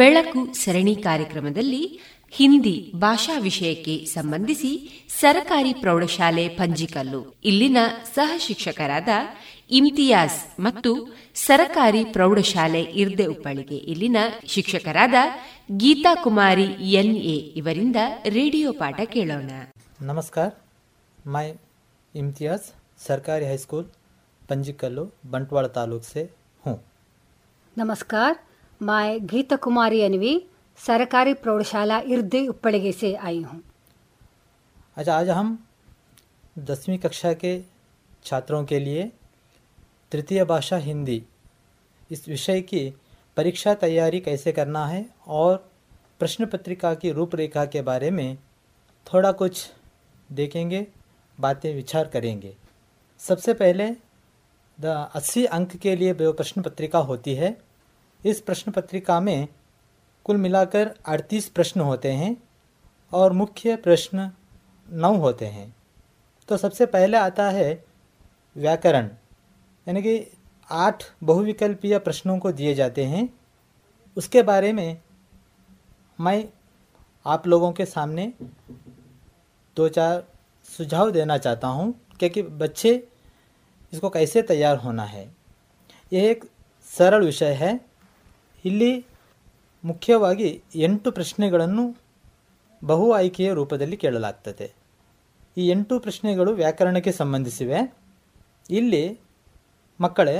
ಬೆಳಕು ಸರಣಿ ಕಾರ್ಯಕ್ರಮದಲ್ಲಿ ಹಿಂದಿ ಭಾಷಾ ವಿಷಯಕ್ಕೆ ಸಂಬಂಧಿಸಿ ಸರಕಾರಿ ಪ್ರೌಢಶಾಲೆ ಪಂಜಿಕಲ್ಲು ಇಲ್ಲಿನ ಸಹ ಶಿಕ್ಷಕರಾದ ಇಮ್ತಿಯಾಸ್ ಮತ್ತು ಸರಕಾರಿ ಪ್ರೌಢಶಾಲೆ ಇರ್ದೆ ಉಪ್ಪಳಿಗೆ ಇಲ್ಲಿನ ಶಿಕ್ಷಕರಾದ ಗೀತಾ ಕುಮಾರಿ ಎನ್ಎ ಇವರಿಂದ ರೇಡಿಯೋ ಪಾಠ ಕೇಳೋಣ. ನಮಸ್ಕಾರ, ಮೈ ಇಮ್ತಿಯಾಸ್ ಸರ್ಕಾರಿ ಹೈಸ್ಕೂಲ್ ಪಂಜಿಕಲ್ಲು ಬಂಟ್ವಾಳ ತಾಲೂಕ್ ಸೆ ಹೂಂ. ನಮಸ್ಕಾರ, ಮೈ ಗೀತಾ ಕುಮಾರಿ ಎನ್ವಿ सरकारी प्रौढ़शाला इर्दे उपड़गे से आई हूँ. अच्छा, आज हम 10वीं कक्षा के छात्रों के लिए तृतीय भाषा हिंदी इस विषय की परीक्षा तैयारी कैसे करना है और प्रश्न पत्रिका की रूपरेखा के बारे में थोड़ा कुछ देखेंगे, बातें विचार करेंगे. सबसे पहले 80 अंक के लिए जो प्रश्न पत्रिका होती है, इस प्रश्न पत्रिका में कुल मिलाकर 38 प्रश्न होते हैं और मुख्य प्रश्न 9 होते हैं. तो सबसे पहले आता है व्याकरण, यानी कि 8 बहुविकल्पीय प्रश्नों को दिए जाते हैं. उसके बारे में मैं आप लोगों के सामने 2-4 सुझाव देना चाहता हूं, क्योंकि बच्चे इसको कैसे तैयार होना है. यह एक सरल विषय है. ಇಲ್ಲಿ ಮುಖ್ಯವಾಗಿ 8 ಪ್ರಶ್ನೆಗಳನ್ನು ಬಹು ಆಯ್ಕೆಯ ರೂಪದಲ್ಲಿ ಕೇಳಲಾಗ್ತದೆ. ಈ 8 ಪ್ರಶ್ನೆಗಳು ವ್ಯಾಕರಣಕ್ಕೆ ಸಂಬಂಧಿಸಿವೆ. ಇಲ್ಲಿ ಮಕ್ಕಳೇ,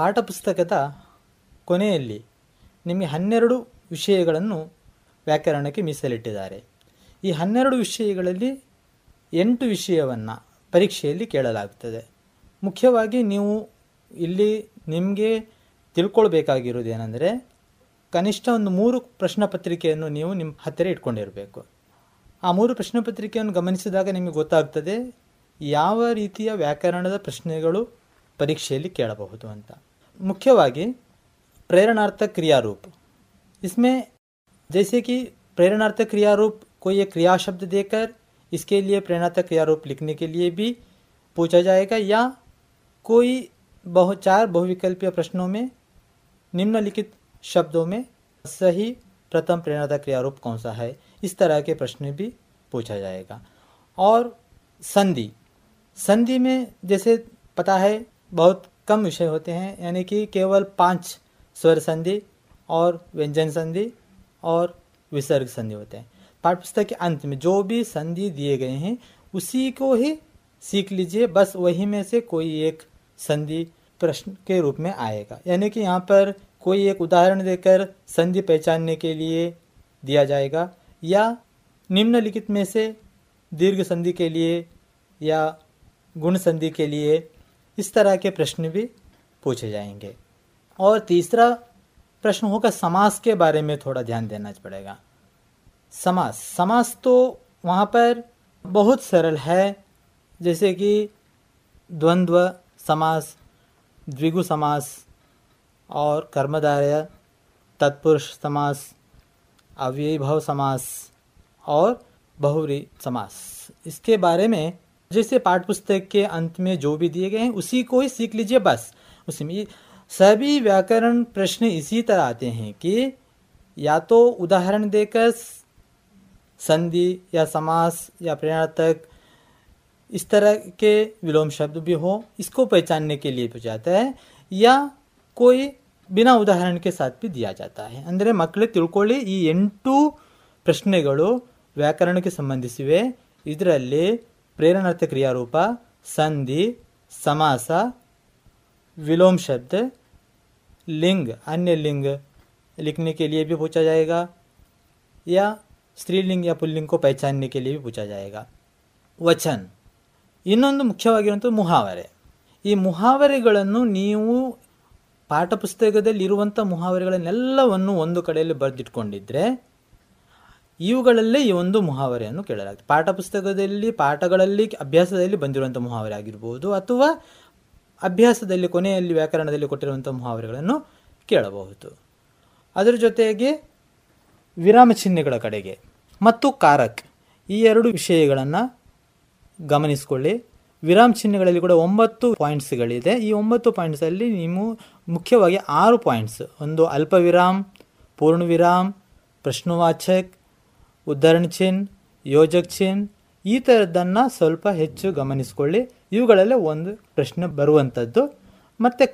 ಪಾಠಪುಸ್ತಕದ ಕೊನೆಯಲ್ಲಿ ನಿಮಗೆ 12 ವಿಷಯಗಳನ್ನು ವ್ಯಾಕರಣಕ್ಕೆ ಮೀಸಲಿಟ್ಟಿದ್ದಾರೆ. ಈ 12 ವಿಷಯಗಳಲ್ಲಿ 8 ವಿಷಯವನ್ನು ಪರೀಕ್ಷೆಯಲ್ಲಿ ಕೇಳಲಾಗ್ತದೆ. ಮುಖ್ಯವಾಗಿ ನೀವು ಇಲ್ಲಿ ನಿಮಗೆ ತಿಳ್ಕೊಳ್ಬೇಕಾಗಿರೋದೇನೆಂದರೆ, ಕನಿಷ್ಠ ಒಂದು 3 ಪ್ರಶ್ನೆ ಪತ್ರಿಕೆಯನ್ನು ನೀವು ನಿಮ್ಮ ಹತ್ತಿರ ಇಟ್ಕೊಂಡಿರಬೇಕು. ಆ 3 ಪ್ರಶ್ನೆ ಪತ್ರಿಕೆಯನ್ನು ಗಮನಿಸಿದಾಗ ನಿಮಗೆ ಗೊತ್ತಾಗ್ತದೆ ಯಾವ ರೀತಿಯ ವ್ಯಾಕರಣದ ಪ್ರಶ್ನೆಗಳು ಪರೀಕ್ಷೆಯಲ್ಲಿ ಕೇಳಬಹುದು ಅಂತ. ಮುಖ್ಯವಾಗಿ ಪ್ರೇರಣಾರ್ಥ ಕ್ರಿಯಾರೂಪ, ಇಸ್ಮೇ ಜೈಸೆ ಕಿ ಪ್ರೇರಣಾರ್ಥ ಕ್ರಿಯಾರೂಪ ಕೋಯಿ ಏಕ್ ಕ್ರಿಯಾ ಶಬ್ದ ದೇಕರ್ ಇಸ್ಕೆ ಲಿಯೆ ಪ್ರೇರಣಾರ್ಥ ಕ್ರಿಯಾರೂಪ ಲಿಖನೆ ಕೆ ಲಿಯೆ ಭಿ ಪೂಛಾ ಜಾಯೇಗಾ, ಯಾ ಕೋಯಿ ಬಹುಚಾರ್ ಬಹುವಿಕಲ್ಪೀಯ ಪ್ರಶ್ನೋ ಮೇ ನಿಮ್ನಲಿಖಿತ शब्दों में सही प्रथम प्रेरणादायक क्रियारूप कौन सा है, इस तरह के प्रश्न भी पूछा जाएगा. और संधि, संधि में जैसे पता है बहुत कम विषय होते हैं, यानी कि केवल 5 स्वर संधि और व्यंजन संधि और विसर्ग संधि होते हैं. पाठ्यपुस्तक के अंत में जो भी संधि दिए गए हैं उसी को ही सीख लीजिए, बस वही में से कोई एक संधि प्रश्न के रूप में आएगा. यानी कि यहाँ पर कोई एक उदाहरण देकर संधि पहचानने के लिए दिया जाएगा, या निम्नलिखित में से दीर्घ संधि के लिए या गुण संधि के लिए, इस तरह के प्रश्न भी पूछे जाएंगे. और तीसरा प्रश्न होगा समास के बारे में थोड़ा ध्यान देना पड़ेगा. समास, समास तो वहाँ पर बहुत सरल है, जैसे कि द्वंद्व समास, द्विगु समास और कर्मधारय तत्पुरुष समास, अव्ययी भाव समास और बहुव्रीहि समास. इसके बारे में जैसे पाठ्यपुस्तक के अंत में जो भी दिए गए हैं उसी को ही सीख लीजिए, बस उसी में. सभी व्याकरण प्रश्न इसी तरह आते हैं कि या तो उदाहरण देकर संधि या समास या प्रेरणार्थक, इस तरह के विलोम शब्द भी हो इसको पहचानने के लिए पूछा जाता है, या कोई बिना उदाहरण के साथ भी दिया जाता है. ಅಂದರೆ ಮಕ್ಕಳು ತಿಳ್ಕೊಳ್ಳಿ, ಈ 8 ಪ್ರಶ್ನೆಗಳು ವ್ಯಾಕರಣಕ್ಕೆ ಸಂಬಂಧಿಸಿವೆ. ಇದರಲ್ಲಿ ಪ್ರೇರಣಾರ್ಥ ಕ್ರಿಯಾರೂಪ, ಸಂಧಿ, ಸಮಾಸ, ವಿಲೋಮ ಶಬ್ದ, ಲಿಂಗ, ಅನ್ಯ ಲಿಂಗ लिखने के लिए भी पूछा जाएगा, या स्त्रीलिंग या पुल्लिंग को पहचानने के लिए भी पूछा जाएगा. ವಚನ, ಇನ್ನೊಂದು ಮುಖ್ಯವಾಗಿರುವಂಥ ಮುಹಾವರೆ. ಈ ಮುಹಾವರೆಗಳನ್ನು ನೀವು ಪಾಠಪುಸ್ತಕದಲ್ಲಿರುವಂಥ ಮುಹಾವರೆಗಳನ್ನೆಲ್ಲವನ್ನು ಒಂದು ಕಡೆಯಲ್ಲಿ ಬರೆದಿಟ್ಕೊಂಡಿದ್ದರೆ ಇವುಗಳಲ್ಲೇ ಈ ಒಂದು ಮುಹಾವರೆಯನ್ನು ಕೇಳಲಾಗ್ತದೆ. ಪಾಠಪುಸ್ತಕದಲ್ಲಿ ಪಾಠಗಳಲ್ಲಿ ಅಭ್ಯಾಸದಲ್ಲಿ ಬಂದಿರುವಂಥ ಮುಹಾವರೆ ಆಗಿರ್ಬೋದು, ಅಥವಾ ಅಭ್ಯಾಸದಲ್ಲಿ ಕೊನೆಯಲ್ಲಿ ವ್ಯಾಕರಣದಲ್ಲಿ ಕೊಟ್ಟಿರುವಂಥ ಮುಹಾವರೆಗಳನ್ನು ಕೇಳಬಹುದು. ಅದರ ಜೊತೆಗೆ ವಿರಾಮ ಚಿಹ್ನೆಗಳ ಕಡೆಗೆ ಮತ್ತು ಕಾರಕ್, ಈ 2 ವಿಷಯಗಳನ್ನು ಗಮನಿಸಿಕೊಳ್ಳಿ. ವಿರಾಮ ಚಿಹ್ನೆಗಳಲ್ಲಿ ಕೂಡ 9 ಪಾಯಿಂಟ್ಸ್ಗಳಿದೆ. ಈ 9 ಪಾಯಿಂಟ್ಸಲ್ಲಿ ನೀವು ಮುಖ್ಯವಾಗಿ 6 ಪಾಯಿಂಟ್ಸ್, ಒಂದು ಅಲ್ಪ ವಿರಾಮ್, पूर्ण ವಿರಾಮ, ಪ್ರಶ್ನವಾಚಕ, ಉದ್ಧರಣ ಚಿಹ್ನೆ, ಯೋಜಕ ಚಿಹ್ನೆ ಈ ಥರದ್ದನ್ನು ಸ್ವಲ್ಪ ಹೆಚ್ಚು ಗಮನಿಸ್ಕೊಳ್ಳಿ. ಇವುಗಳಲ್ಲೇ ಒಂದು ಪ್ರಶ್ನೆ ಬರುವಂಥದ್ದು. ಮತ್ತು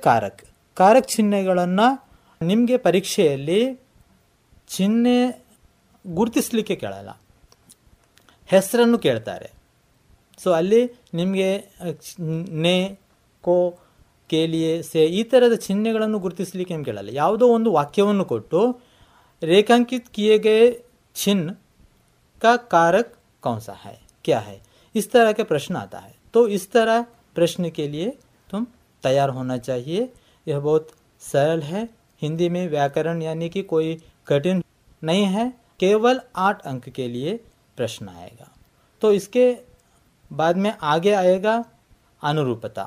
ಕಾರಕ ಚಿಹ್ನೆಗಳನ್ನು ನಿಮಗೆ ಪರೀಕ್ಷೆಯಲ್ಲಿ ಚಿಹ್ನೆ ಗುರುತಿಸಲಿಕ್ಕೆ ಕೇಳಲ್ಲ, ಹೆಸರನ್ನು ಕೇಳ್ತಾರೆ. ಸೊ ಅಲ್ಲಿ ನಿಮಗೆ ನೇ, ಕೋ, ಕೇಲಿಯೆ, ಸೆ ಈ ಥರದ ಚಿಹ್ನೆಗಳನ್ನು ಗುರುತಿಸಲಿಕ್ಕೆ ನಿಮ್ಗೆ ಕೇಳಲ್ಲ. ಯಾವುದೋ ಒಂದು ವಾಕ್ಯವನ್ನು ಕೊಟ್ಟು ರೇಖಾಂಕಿತ ಕಿಯೆ ಗಯೆ ಚಿಹ್ನೆ ಕಾ कारक कौन सा है, क्या है, इस तरह के प्रश्न आता है. तो इस तरह प्रश्न के लिए तुम तैयार होना चाहिए. यह बहुत सरल है. हिंदी में व्याकरण यानी कि कोई कठिन नहीं है. केवल 8 अंक के लिए प्रश्न आएगा. तो इसके बाद में आगे आएगा अनुरूपता.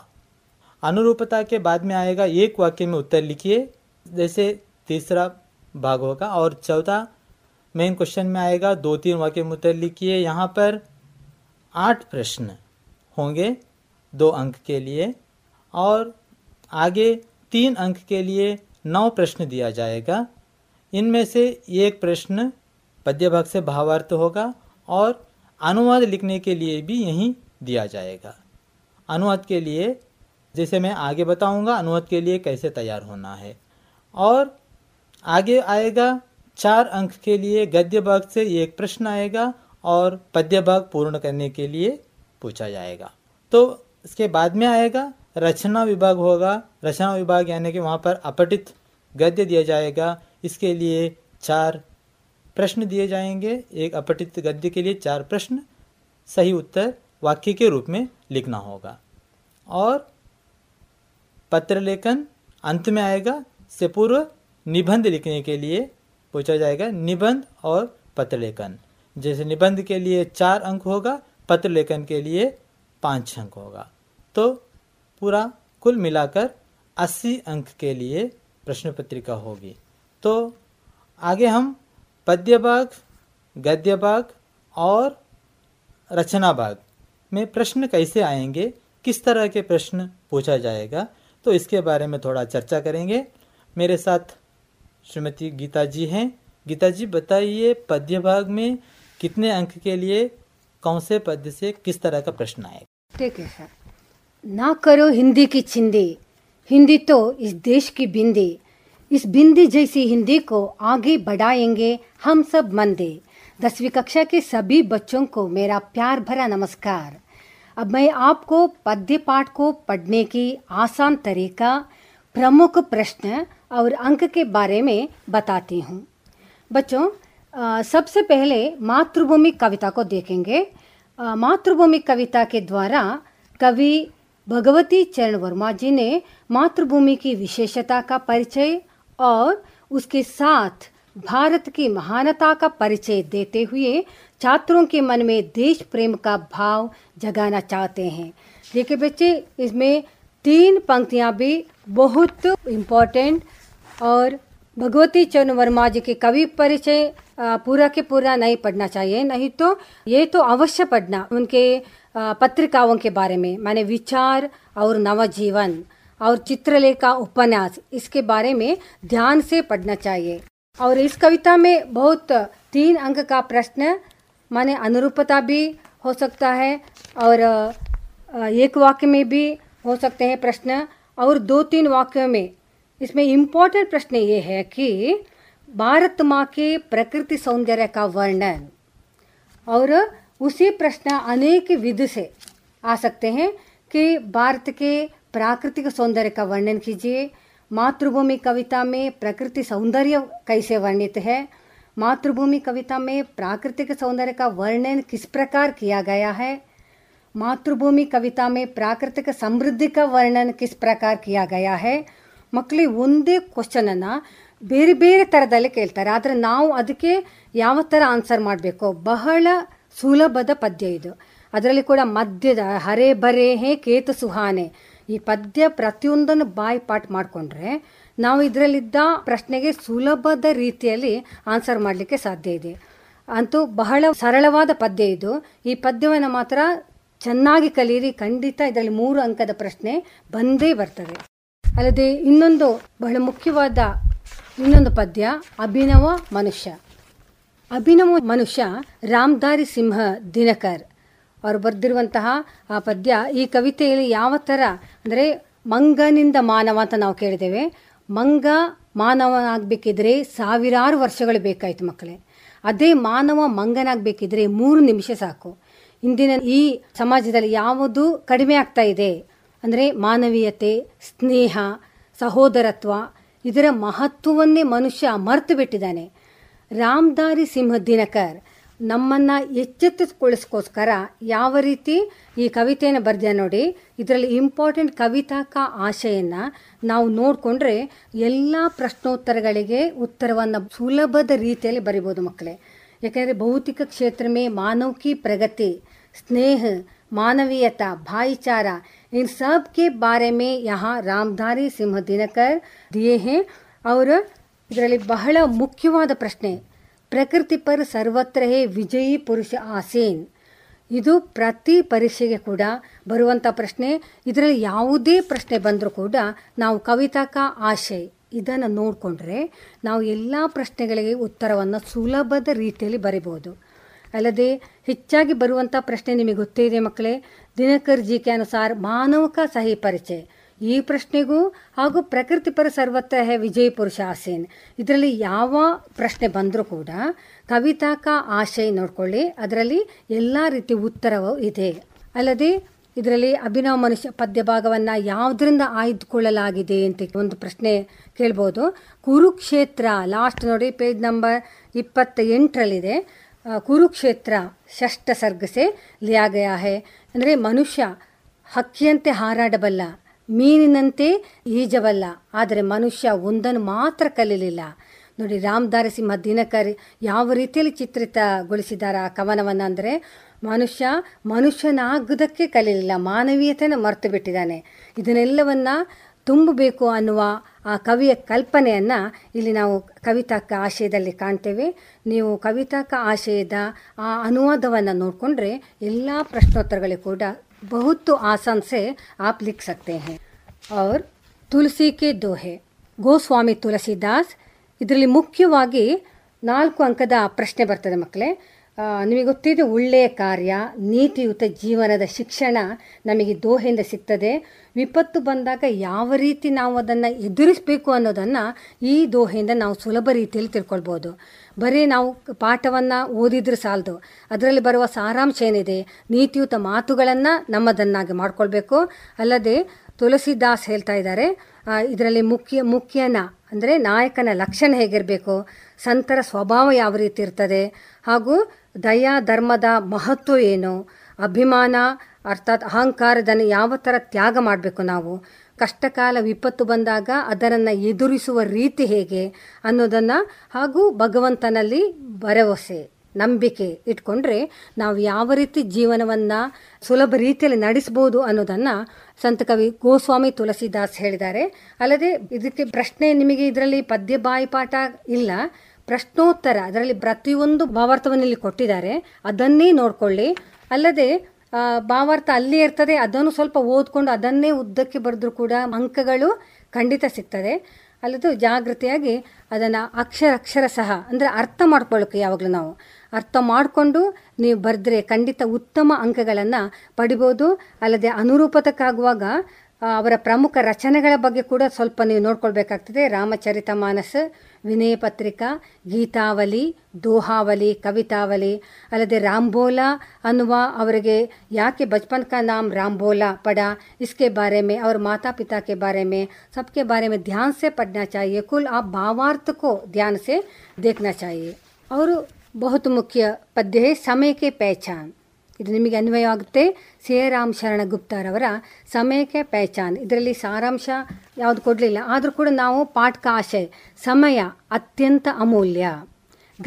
अनुरूपता के बाद में आएगा एक वाक्य में उत्तर लिखिए, जैसे तीसरा भाग होगा. और चौथा मेन क्वेश्चन में आएगा 2-3 वाक्य में उत्तर लिखिए. यहाँ पर 8 प्रश्न होंगे 2 अंक के लिए, और आगे 3 अंक के लिए 9 प्रश्न दिया जाएगा. इनमें से एक प्रश्न पद्य भाग से भावार्थ होगा, और अनुवाद लिखने के लिए भी यहीं दिया जाएगा. अनुवाद के लिए जैसे मैं आगे बताऊंगा अनुवाद के लिए कैसे तैयार होना है. और आगे आएगा 4 अंक के लिए गद्य भाग से 1 प्रश्न आएगा, और पद्य भाग पूर्ण करने के लिए पूछा जाएगा. तो इसके बाद में आएगा रचना विभाग होगा. रचना विभाग यानी कि वहाँ पर अपठित गद्य दिया जाएगा. इसके लिए 4 प्रश्न दिए जाएंगे. एक अपठित गद्य के लिए 4 प्रश्न सही उत्तर वाक्य के रूप में लिखना होगा. और पत्र लेखन अंत में आएगा. से पूर्व निबंध लिखने के लिए पूछा जाएगा, निबंध और पत्र लेखन. जैसे निबंध के लिए 4 अंक होगा, पत्र लेखन के लिए 5 अंक होगा. तो पूरा कुल मिलाकर 80 अंक के लिए प्रश्न पत्रिका होगी. तो आगे हम पद्य भाग, गद्य भाग और रचना भाग में प्रश्न कैसे आएंगे, किस तरह के प्रश्न पूछा जाएगा, तो इसके बारे में थोड़ा चर्चा करेंगे. मेरे साथ श्रीमती गीता जी हैं. गीता जी बताइए, पद्य भाग में कितने अंक के लिए कौन से पद्य से किस तरह का प्रश्न आएगा? ठीक है सर. ना करो हिंदी की चिंदी, हिंदी तो इस देश की बिंदी, इस बिंदी जैसी हिंदी को आगे बढ़ाएंगे हम सब मंदे. 10वीं कक्षा के सभी बच्चों को मेरा प्यार भरा नमस्कार. अब मैं आपको पद्य पाठ को पढ़ने की आसान तरीका, प्रमुख प्रश्न और अंक के बारे में बताती हूँ. बच्चों, सबसे पहले मातृभूमि कविता को देखेंगे. मातृभूमि कविता के द्वारा कवि भगवती चरण वर्मा जी ने मातृभूमि की विशेषता का परिचय और उसके साथ भारत की महानता का परिचय देते हुए छात्रों के मन में देश प्रेम का भाव जगाना चाहते हैं. देखिए बच्चे, इसमें 3 पंक्तियाँ भी बहुत इम्पोर्टेंट और भगवती चरण वर्मा जी के कवि परिचय पूरा के पूरा नहीं पढ़ना चाहिए, नहीं तो ये तो अवश्य पढ़ना. उनके पत्रिकाओं के बारे में मैंने विचार और नवजीवन और चित्रलेखा उपन्यास इसके बारे में ध्यान से पढ़ना चाहिए. और इस कविता में बहुत 3 अंक का प्रश्न माने अनुरूपता भी हो सकता है और एक वाक्य में भी हो सकते हैं प्रश्न, और 2-3 वाक्यों में. इसमें इम्पोर्टेंट प्रश्न ये है कि भारत माँ के प्रकृति सौंदर्य का वर्णन, और उसी प्रश्न अनेक विध से आ सकते हैं कि भारत के प्राकृतिक सौंदर्य का वर्णन कीजिए. मातृभूमि कविता में प्रकृति सौंदर्य कैसे वर्णित है, मातृभूमि कविता में प्राकृतिक सौंदर्य का वर्णन किस प्रकार किया गया है, मातृभूमि कविता में प्राकृतिक समृद्धि का वर्णन किस प्रकार किया गया है. ಮಕ್ಕಳಿಗೆ ಒಂದೇ ಕ್ವಶನನ್ನು ಬೇರೆ ಬೇರೆ ಥರದಲ್ಲಿ ಕೇಳ್ತಾರೆ, ಆದರೆ ನಾವು ಅದಕ್ಕೆ ಯಾವ ಥರ ಆನ್ಸರ್ ಮಾಡಬೇಕು. ಬಹಳ ಸುಲಭದ ಪದ್ಯ ಇದು. ಅದರಲ್ಲಿ ಕೂಡ ಮಧ್ಯದ ಹರೆ ಬರೆ ಹೇ ಕೇತು ಸುಹಾನೆ ಈ ಪದ್ಯ ಪ್ರತಿಯೊಂದನ್ನು ಬಾಯಿ ಪಾಠ ಮಾಡಿಕೊಂಡ್ರೆ ನಾವು ಇದರಲ್ಲಿದ್ದ ಪ್ರಶ್ನೆಗೆ ಸುಲಭದ ರೀತಿಯಲ್ಲಿ ಆನ್ಸರ್ ಮಾಡಲಿಕ್ಕೆ ಸಾಧ್ಯ ಇದೆ. ಅಂತೂ ಬಹಳ ಸರಳವಾದ ಪದ್ಯ ಇದು. ಈ ಪದ್ಯವನ್ನು ಮಾತ್ರ ಚೆನ್ನಾಗಿ ಕಲಿಯಿರಿ, ಖಂಡಿತ ಇದರಲ್ಲಿ 3 ಅಂಕದ ಪ್ರಶ್ನೆ ಬಂದೇ ಬರ್ತದೆ. ಅಲ್ಲದೆ ಇನ್ನೊಂದು ಬಹಳ ಮುಖ್ಯವಾದ ಇನ್ನೊಂದು ಪದ್ಯ ಅಭಿನವ ಮನುಷ್ಯ. ಅಭಿನವ ಮನುಷ್ಯ ರಾಮಧಾರಿ ಸಿಂಹ ದಿನಕರ್ ಅವರು ಬರೆದಿರುವಂತಹ ಆ ಪದ್ಯ. ಈ ಕವಿತೆಯಲ್ಲಿ ಯಾವ ಥರ ಅಂದರೆ ಮಂಗನಿಂದ ಮಾನವ ಅಂತ ನಾವು ಕೇಳಿದ್ದೇವೆ. ಮಂಗ ಮಾನವನಾಗಬೇಕಿದ್ರೆ ಸಾವಿರಾರು ವರ್ಷಗಳು ಬೇಕಾಯಿತು ಮಕ್ಕಳೇ. ಅದೇ ಮಾನವ ಮಂಗನಾಗಬೇಕಿದ್ರೆ 3 ನಿಮಿಷ ಸಾಕು. ಇಂದಿನ ಈ ಸಮಾಜದಲ್ಲಿ ಯಾವುದು ಕಡಿಮೆ ಆಗ್ತಾ ಇದೆ ಅಂದರೆ ಮಾನವೀಯತೆ, ಸ್ನೇಹ, ಸಹೋದರತ್ವ, ಇದರ ಮಹತ್ವವನ್ನೇ ಮನುಷ್ಯ ಮರೆತು ಬಿಟ್ಟಿದ್ದಾನೆ. ರಾಮಧಾರಿ ಸಿಂಹ ದಿನಕರ್ ನಮ್ಮನ್ನು ಎಚ್ಚೆತ್ತುಕೊಳ್ಳಿಸ್ಕೋಸ್ಕರ ಯಾವ ರೀತಿ ಈ ಕವಿತೆಯನ್ನು ಬರೆದ ನೋಡಿ. ಇದರಲ್ಲಿ ಇಂಪಾರ್ಟೆಂಟ್ ಕವಿತಾಕ ಆಶೆಯನ್ನು ನಾವು ನೋಡಿಕೊಂಡ್ರೆ ಎಲ್ಲ ಪ್ರಶ್ನೋತ್ತರಗಳಿಗೆ ಉತ್ತರವನ್ನು ಸುಲಭದ ರೀತಿಯಲ್ಲಿ ಬರಿಬೋದು ಮಕ್ಕಳೇ. ಯಾಕೆಂದರೆ ಭೌತಿಕ ಕ್ಷೇತ್ರ ಮೇ ಮಾನವ ಕಿ ಪ್ರಗತಿ, ಸ್ನೇಹ, मानवीयता, भाईचारा, इन सब के बारे में यहाँ रामधारी सिंह दिनकर दिए हैं. और ಇದರಲ್ಲಿ ಬಹಳ ಮುಖ್ಯವಾದ ಪ್ರಶ್ನೆ, ಪ್ರಕೃತಿ ಪರ ಸರ್ವತ್ರ ಹೇ ವಿಜಯಿ ಪುರುಷ ಆಸೀನ್, ಇದು ಪ್ರತಿ ಪರೀಕ್ಷೆಗೆ ಕೂಡ ಬರುವಂಥ ಪ್ರಶ್ನೆ. ಇದರಲ್ಲಿ ಯಾವುದೇ ಪ್ರಶ್ನೆ ಬಂದರೂ ಕೂಡ ನಾವು ಕವಿತಾಕ ಆಶೆ ಇದನ್ನು ನೋಡಿಕೊಂಡ್ರೆ ನಾವು ಎಲ್ಲ ಪ್ರಶ್ನೆಗಳಿಗೆ ಉತ್ತರವನ್ನು ಸುಲಭದ ರೀತಿಯಲ್ಲಿ ಬರಿಬೋದು. ಅಲ್ಲದೆ ಹೆಚ್ಚಾಗಿ ಬರುವಂಥ ಪ್ರಶ್ನೆ ನಿಮಗೆ ಗೊತ್ತೇ ಇದೆ ಮಕ್ಕಳೇ, ದಿನಕರ್ ಜಿ ಕೆ ಅನುಸಾರ ಮಾನವ ಕಾ ಸಹಿ ಪರಿಚಯ, ಈ ಪ್ರಶ್ನೆಗೂ ಹಾಗೂ ಪ್ರಕೃತಿ ಪರ ಸರ್ವತ್ರ ಹೇ ವಿಜಯ ಪುರುಷ ಆಸೀನ್, ಇದರಲ್ಲಿ ಯಾವ ಪ್ರಶ್ನೆ ಬಂದರೂ ಕೂಡ ಕವಿತಾಕ ಆಶಯ ನೋಡ್ಕೊಳ್ಳಿ, ಅದರಲ್ಲಿ ಎಲ್ಲ ರೀತಿ ಉತ್ತರವೂ ಇದೆ. ಅಲ್ಲದೆ ಇದರಲ್ಲಿ ಅಭಿನವ ಮನುಷ್ಯ ಪದ್ಯ ಭಾಗವನ್ನು ಯಾವುದರಿಂದ ಆಯ್ದುಕೊಳ್ಳಲಾಗಿದೆ ಅಂತ ಒಂದು ಪ್ರಶ್ನೆ ಕೇಳ್ಬೋದು. ಕುರುಕ್ಷೇತ್ರ ಲಾಸ್ಟ್ ನೋಡಿ ಪೇಜ್ ನಂಬರ್ 28ರಲ್ಲಿದೆ. ಕುರುಕ್ಷೇತ್ರ ಷಷ್ಠ ಸರ್ಗಸೆ ಲಿಯಾ ಗಯಾ ಹೇ, ಅಂದರೆ ಮನುಷ್ಯ ಹಕ್ಕಿಯಂತೆ ಹಾರಾಡಬಲ್ಲ, ಮೀನಿನಂತೆ ಈಜಬಲ್ಲ, ಆದರೆ ಮನುಷ್ಯ ಒಂದನ್ನು ಮಾತ್ರ ಕಲೀಲಿಲ್ಲ. ನೋಡಿ ರಾಮಧಾರಿ ಸಿಂಹ ದಿನಕರ್ ಯಾವ ರೀತಿಯಲ್ಲಿ ಚಿತ್ರಿತಗೊಳಿಸಿದ್ದಾರೆ ಆ ಕವನವನ್ನು ಅಂದರೆ ಮನುಷ್ಯ ಮನುಷ್ಯನಾಗುವುದಕ್ಕೆ ಕಲೀಲಿಲ್ಲ, ಮಾನವೀಯತೆಯನ್ನು ಮರೆತು ಬಿಟ್ಟಿದ್ದಾನೆ. ಇದನ್ನೆಲ್ಲವನ್ನು ತುಂಬಬೇಕು ಅನ್ನುವ ಆ ಕವಿಯ ಕಲ್ಪನೆಯನ್ನು ಇಲ್ಲಿ ನಾವು ಕವಿತಾಕ ಆಶಯದಲ್ಲಿ ಕಾಣ್ತೇವೆ. ನೀವು ಕವಿತಾಕ ಆಶಯದ ಆ ಅನುವಾದವನ್ನು ನೋಡಿಕೊಂಡ್ರೆ ಎಲ್ಲ ಪ್ರಶ್ನೋತ್ತರಗಳು ಕೂಡ ಬಹುತು ಆಸಾನ್ ಸೆ ಆಪ್ ಲಿಖ್ ಸಕ್ತೆ ಹೇ. ಔರ್ ತುಳಸಿ ಕೆ ದೋಹೆ ಗೋಸ್ವಾಮಿ ತುಳಸಿದಾಸ್, ಇದರಲ್ಲಿ ಮುಖ್ಯವಾಗಿ 4 ಅಂಕದ ಪ್ರಶ್ನೆ ಬರ್ತದೆ ಮಕ್ಕಳೇ. ನಿಮಗೆ ಗೊತ್ತಿದೆ ಒಳ್ಳೆಯ ಕಾರ್ಯ, ನೀತಿಯುತ ಜೀವನದ ಶಿಕ್ಷಣ ನಮಗೆ ದೋಹೆಯಿಂದ ಸಿಗ್ತದೆ. ವಿಪತ್ತು ಬಂದಾಗ ಯಾವ ರೀತಿ ನಾವು ಅದನ್ನು ಎದುರಿಸಬೇಕು ಅನ್ನೋದನ್ನು ಈ ದೋಹೆಯಿಂದ ನಾವು ಸುಲಭ ರೀತಿಯಲ್ಲಿ ತಿಳ್ಕೊಳ್ಬೋದು. ಬರೀ ನಾವು ಪಾಠವನ್ನು ಓದಿದ್ರೆ ಸಾಲದು, ಅದರಲ್ಲಿ ಬರುವ ಸಾರಾಂಶ ಏನಿದೆ, ನೀತಿಯುತ ಮಾತುಗಳನ್ನು ನಮ್ಮದನ್ನಾಗಿ ಮಾಡಿಕೊಳ್ಬೇಕು. ಅಲ್ಲದೆ ತುಳಸಿದಾಸ್ ಹೇಳ್ತಾ ಇದ್ದಾರೆ ಇದರಲ್ಲಿ ಮುಖ್ಯನ ಅಂದರೆ ನಾಯಕನ ಲಕ್ಷಣ ಹೇಗಿರಬೇಕು, ಸಂತರ ಸ್ವಭಾವ ಯಾವ ರೀತಿ ಇರ್ತದೆ, ಹಾಗೂ ದಯಾ ಧರ್ಮದ ಮಹತ್ವ ಏನು, ಅಭಿಮಾನ ಅರ್ಥಾತ್ ಅಹಂಕಾರದನ್ನು ಯಾವ ಥರ ತ್ಯಾಗ ಮಾಡಬೇಕು, ನಾವು ಕಷ್ಟಕಾಲ ವಿಪತ್ತು ಬಂದಾಗ ಅದನ್ನು ಎದುರಿಸುವ ರೀತಿ ಹೇಗೆ ಅನ್ನೋದನ್ನು, ಹಾಗೂ ಭಗವಂತನಲ್ಲಿ ಭರವಸೆ ನಂಬಿಕೆ ಇಟ್ಕೊಂಡ್ರೆ ನಾವು ಯಾವ ರೀತಿ ಜೀವನವನ್ನು ಸುಲಭ ರೀತಿಯಲ್ಲಿ ನಡೆಸ್ಬೋದು ಅನ್ನೋದನ್ನು ಸಂತ ಕವಿ ಗೋಸ್ವಾಮಿ ತುಳಸಿದಾಸ್ ಹೇಳಿದ್ದಾರೆ. ಅಲ್ಲದೆ ಇದಕ್ಕೆ ಪ್ರಶ್ನೆ ನಿಮಗೆ ಇದರಲ್ಲಿ ಪದ್ಯ ಬಾಯಿಪಾಠ ಇಲ್ಲ, ಪ್ರಶ್ನೋತ್ತರ ಅದರಲ್ಲಿ ಪ್ರತಿಯೊಂದು ಭಾವಾರ್ಥವನ್ನು ಇಲ್ಲಿ ಕೊಟ್ಟಿದ್ದಾರೆ, ಅದನ್ನೇ ನೋಡಿಕೊಳ್ಳಿ. ಅಲ್ಲದೆ ಭಾವಾರ್ಥ ಅಲ್ಲೇ ಇರ್ತದೆ, ಅದನ್ನು ಸ್ವಲ್ಪ ಓದ್ಕೊಂಡು ಅದನ್ನೇ ಉದ್ದಕ್ಕೆ ಬರೆದ್ರೂ ಕೂಡ ಅಂಕಗಳು ಖಂಡಿತ ಸಿಗ್ತದೆ. ಅಲ್ಲದು ಜಾಗೃತಿಯಾಗಿ ಅದನ್ನು ಅಕ್ಷರ ಅಕ್ಷರ ಸಹ ಅಂದರೆ ಅರ್ಥ ಮಾಡ್ಕೊಳ್ಳೋಕೆ ಯಾವಾಗಲೂ ನಾವು ಅರ್ಥ ಮಾಡಿಕೊಂಡು ನೀವು ಬರೆದ್ರೆ ಖಂಡಿತ ಉತ್ತಮ ಅಂಕಗಳನ್ನು ಪಡಿಬೋದು. ಅಲ್ಲದೆ ಅನುರೂಪತಕ್ಕಾಗುವಾಗ ಅವರ ಪ್ರಮುಖ ರಚನೆಗಳ ಬಗ್ಗೆ ಕೂಡ ಸ್ವಲ್ಪ ನೀವು ನೋಡ್ಕೊಳ್ಬೇಕಾಗ್ತದೆ. ರಾಮಚರಿತ ಮಾನಸ, ವಿನಯ ಪತ್ರಿಕಾ, ಗೀತಾವಲಿ, ದೋಹಾವಲಿ, ಕವಿತಾವಲಿ. ಅಲ್ಲದೆ ರಾಮ್ಬೋಲಾ ಅನ್ನುವ ಅವರಿಗೆ ಯಾಕೆ ಬಚ್ಪನ್ ಕಾ ನಾಮ್ ರಾಮ್ಬೋಲಾ ಪಡಾ, ಇಸ್ಕೆ ಬಾರೆ ಮೇ, ಅವ್ರ ಮಾತಾ ಪಿತಾ ಕೆ ಬಾರೆ ಮೇ, ಸಬ್ಕೆ ಬಾರೆ ಮೇ ಧ್ಯಾನ್ ಸೆ ಪಡ್ನಾ ಚಾಹಿಯೇ, ಕುಲ್ ಆ ಭಾವಾರ್ಥಕ್ಕೋ ಧ್ಯಾನ್ ಸೆ ದೇಖ್ನಾ ಚಾಹಿಯೇ. ಅವರು ಬಹುತ್ ಮುಖ್ಯ ಪದ್ಯ ಸಮಯಕ್ಕೆ ಪಹಚಾನ್, ಇದು ನಿಮಗೆ ಅನ್ವಯವಾಗುತ್ತೆ ಸಿ ರಾಮ್ ಶರಣ ಗುಪ್ತಾರವರ ಸಮಯಕ್ಕೆ ಪಹಚಾನ್. ಇದರಲ್ಲಿ ಸಾರಾಂಶ ಯಾವುದು ಕೊಡಲಿಲ್ಲ, ಆದರೂ ಕೂಡ ನಾವು ಪಾಠಕ ಆಶಯ ಸಮಯ ಅತ್ಯಂತ ಅಮೂಲ್ಯ,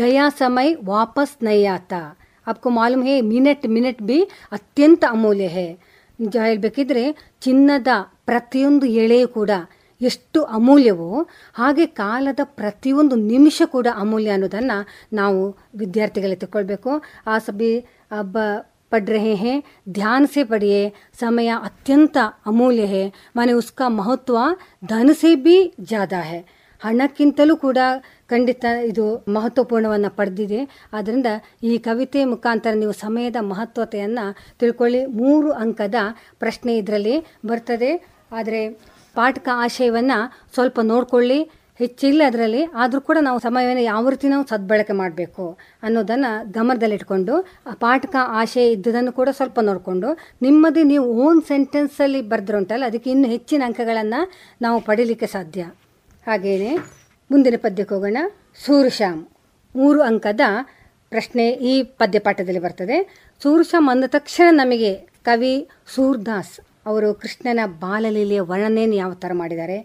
ಗಯಾ ಸಮಯ ವಾಪಸ್ ನಯ್ಯಾತ, ಅಪ್ಕೋ ಮಾಲೂಮ್ ಹೇ ಮಿನಿಟ್ ಮಿನಿಟ್ ಬಿ ಅತ್ಯಂತ ಅಮೂಲ್ಯ ಹೇ. ನಿಜ ಹೇಳಬೇಕಿದ್ರೆ ಚಿನ್ನದ ಪ್ರತಿಯೊಂದು ಎಳೆಯೂ ಕೂಡ ಎಷ್ಟು ಅಮೂಲ್ಯವೋ ಹಾಗೆ ಕಾಲದ ಪ್ರತಿಯೊಂದು ನಿಮಿಷ ಕೂಡ ಅಮೂಲ್ಯ ಅನ್ನೋದನ್ನು ನಾವು ವಿದ್ಯಾರ್ಥಿಗಳಿಗೆ ತಿಳ್ಕೊಳ್ಬೇಕು. ಆ ಸಭೆ ಅಬ್ಬ पढ़ रहे हैं, ध्यान से पढ़िए, समय अत्यंत अमूल्य है, माने उसका महत्व धन से भी ज़्यादा है. ಹಣಕ್ಕಿಂತಲೂ ಕೂಡ ಖಂಡಿತ ಇದು ಮಹತ್ವಪೂರ್ಣವನ್ನು ಪಡೆದಿದೆ. ಆದ್ದರಿಂದ ಈ ಕವಿತೆ ಮುಖಾಂತರ ನೀವು ಸಮಯದ ಮಹತ್ವತೆಯನ್ನು ತಿಳ್ಕೊಳ್ಳಿ. 3 ಅಂಕದ ಪ್ರಶ್ನೆ ಇದರಲ್ಲಿ ಬರ್ತದೆ. ಆದರೆ ಪಾಠಕ ಆಶಯವನ್ನು ಸ್ವಲ್ಪ ನೋಡಿಕೊಳ್ಳಿ, ಹೆಚ್ಚಿಲ್ಲ ಅದರಲ್ಲಿ. ಆದರೂ ಕೂಡ ನಾವು ಸಮಯವನ್ನು ಯಾವ ರೀತಿ ನಾವು ಸದ್ಬಳಕೆ ಮಾಡಬೇಕು ಅನ್ನೋದನ್ನು ಗಮನದಲ್ಲಿಟ್ಕೊಂಡು ಪಾಠಕ ಆಶಯ ಇದ್ದುದನ್ನು ಕೂಡ ಸ್ವಲ್ಪ ನೋಡಿಕೊಂಡು ನಿಮ್ಮದೇ ನೀವು ಓನ್ ಸೆಂಟೆನ್ಸಲ್ಲಿ ಬರೆದ್ರು ಉಂಟಲ್ಲ, ಅದಕ್ಕೆ ಇನ್ನೂ ಹೆಚ್ಚಿನ ಅಂಕಗಳನ್ನು ನಾವು ಪಡೀಲಿಕ್ಕೆ ಸಾಧ್ಯ. ಹಾಗೆಯೇ ಮುಂದಿನ ಪದ್ಯಕ್ಕೆ ಹೋಗೋಣ. ಸೂರ್ಯಶ್ಯಾಮ್ 3 ಅಂಕದ ಪ್ರಶ್ನೆ ಈ ಪದ್ಯಪಾಠದಲ್ಲಿ ಬರ್ತದೆ. ಸೂರ್ಯಶ್ಯಾಮ್ ಅಂದ ತಕ್ಷಣ ನಮಗೆ ಕವಿ ಸೂರ್ದಾಸ್ ಅವರು ಕೃಷ್ಣನ ಬಾಲಲೀಲೆಯ ವರ್ಣನೆಯನ್ನು ಯಾವ ಥರ ಮಾಡಿದ್ದಾರೆ,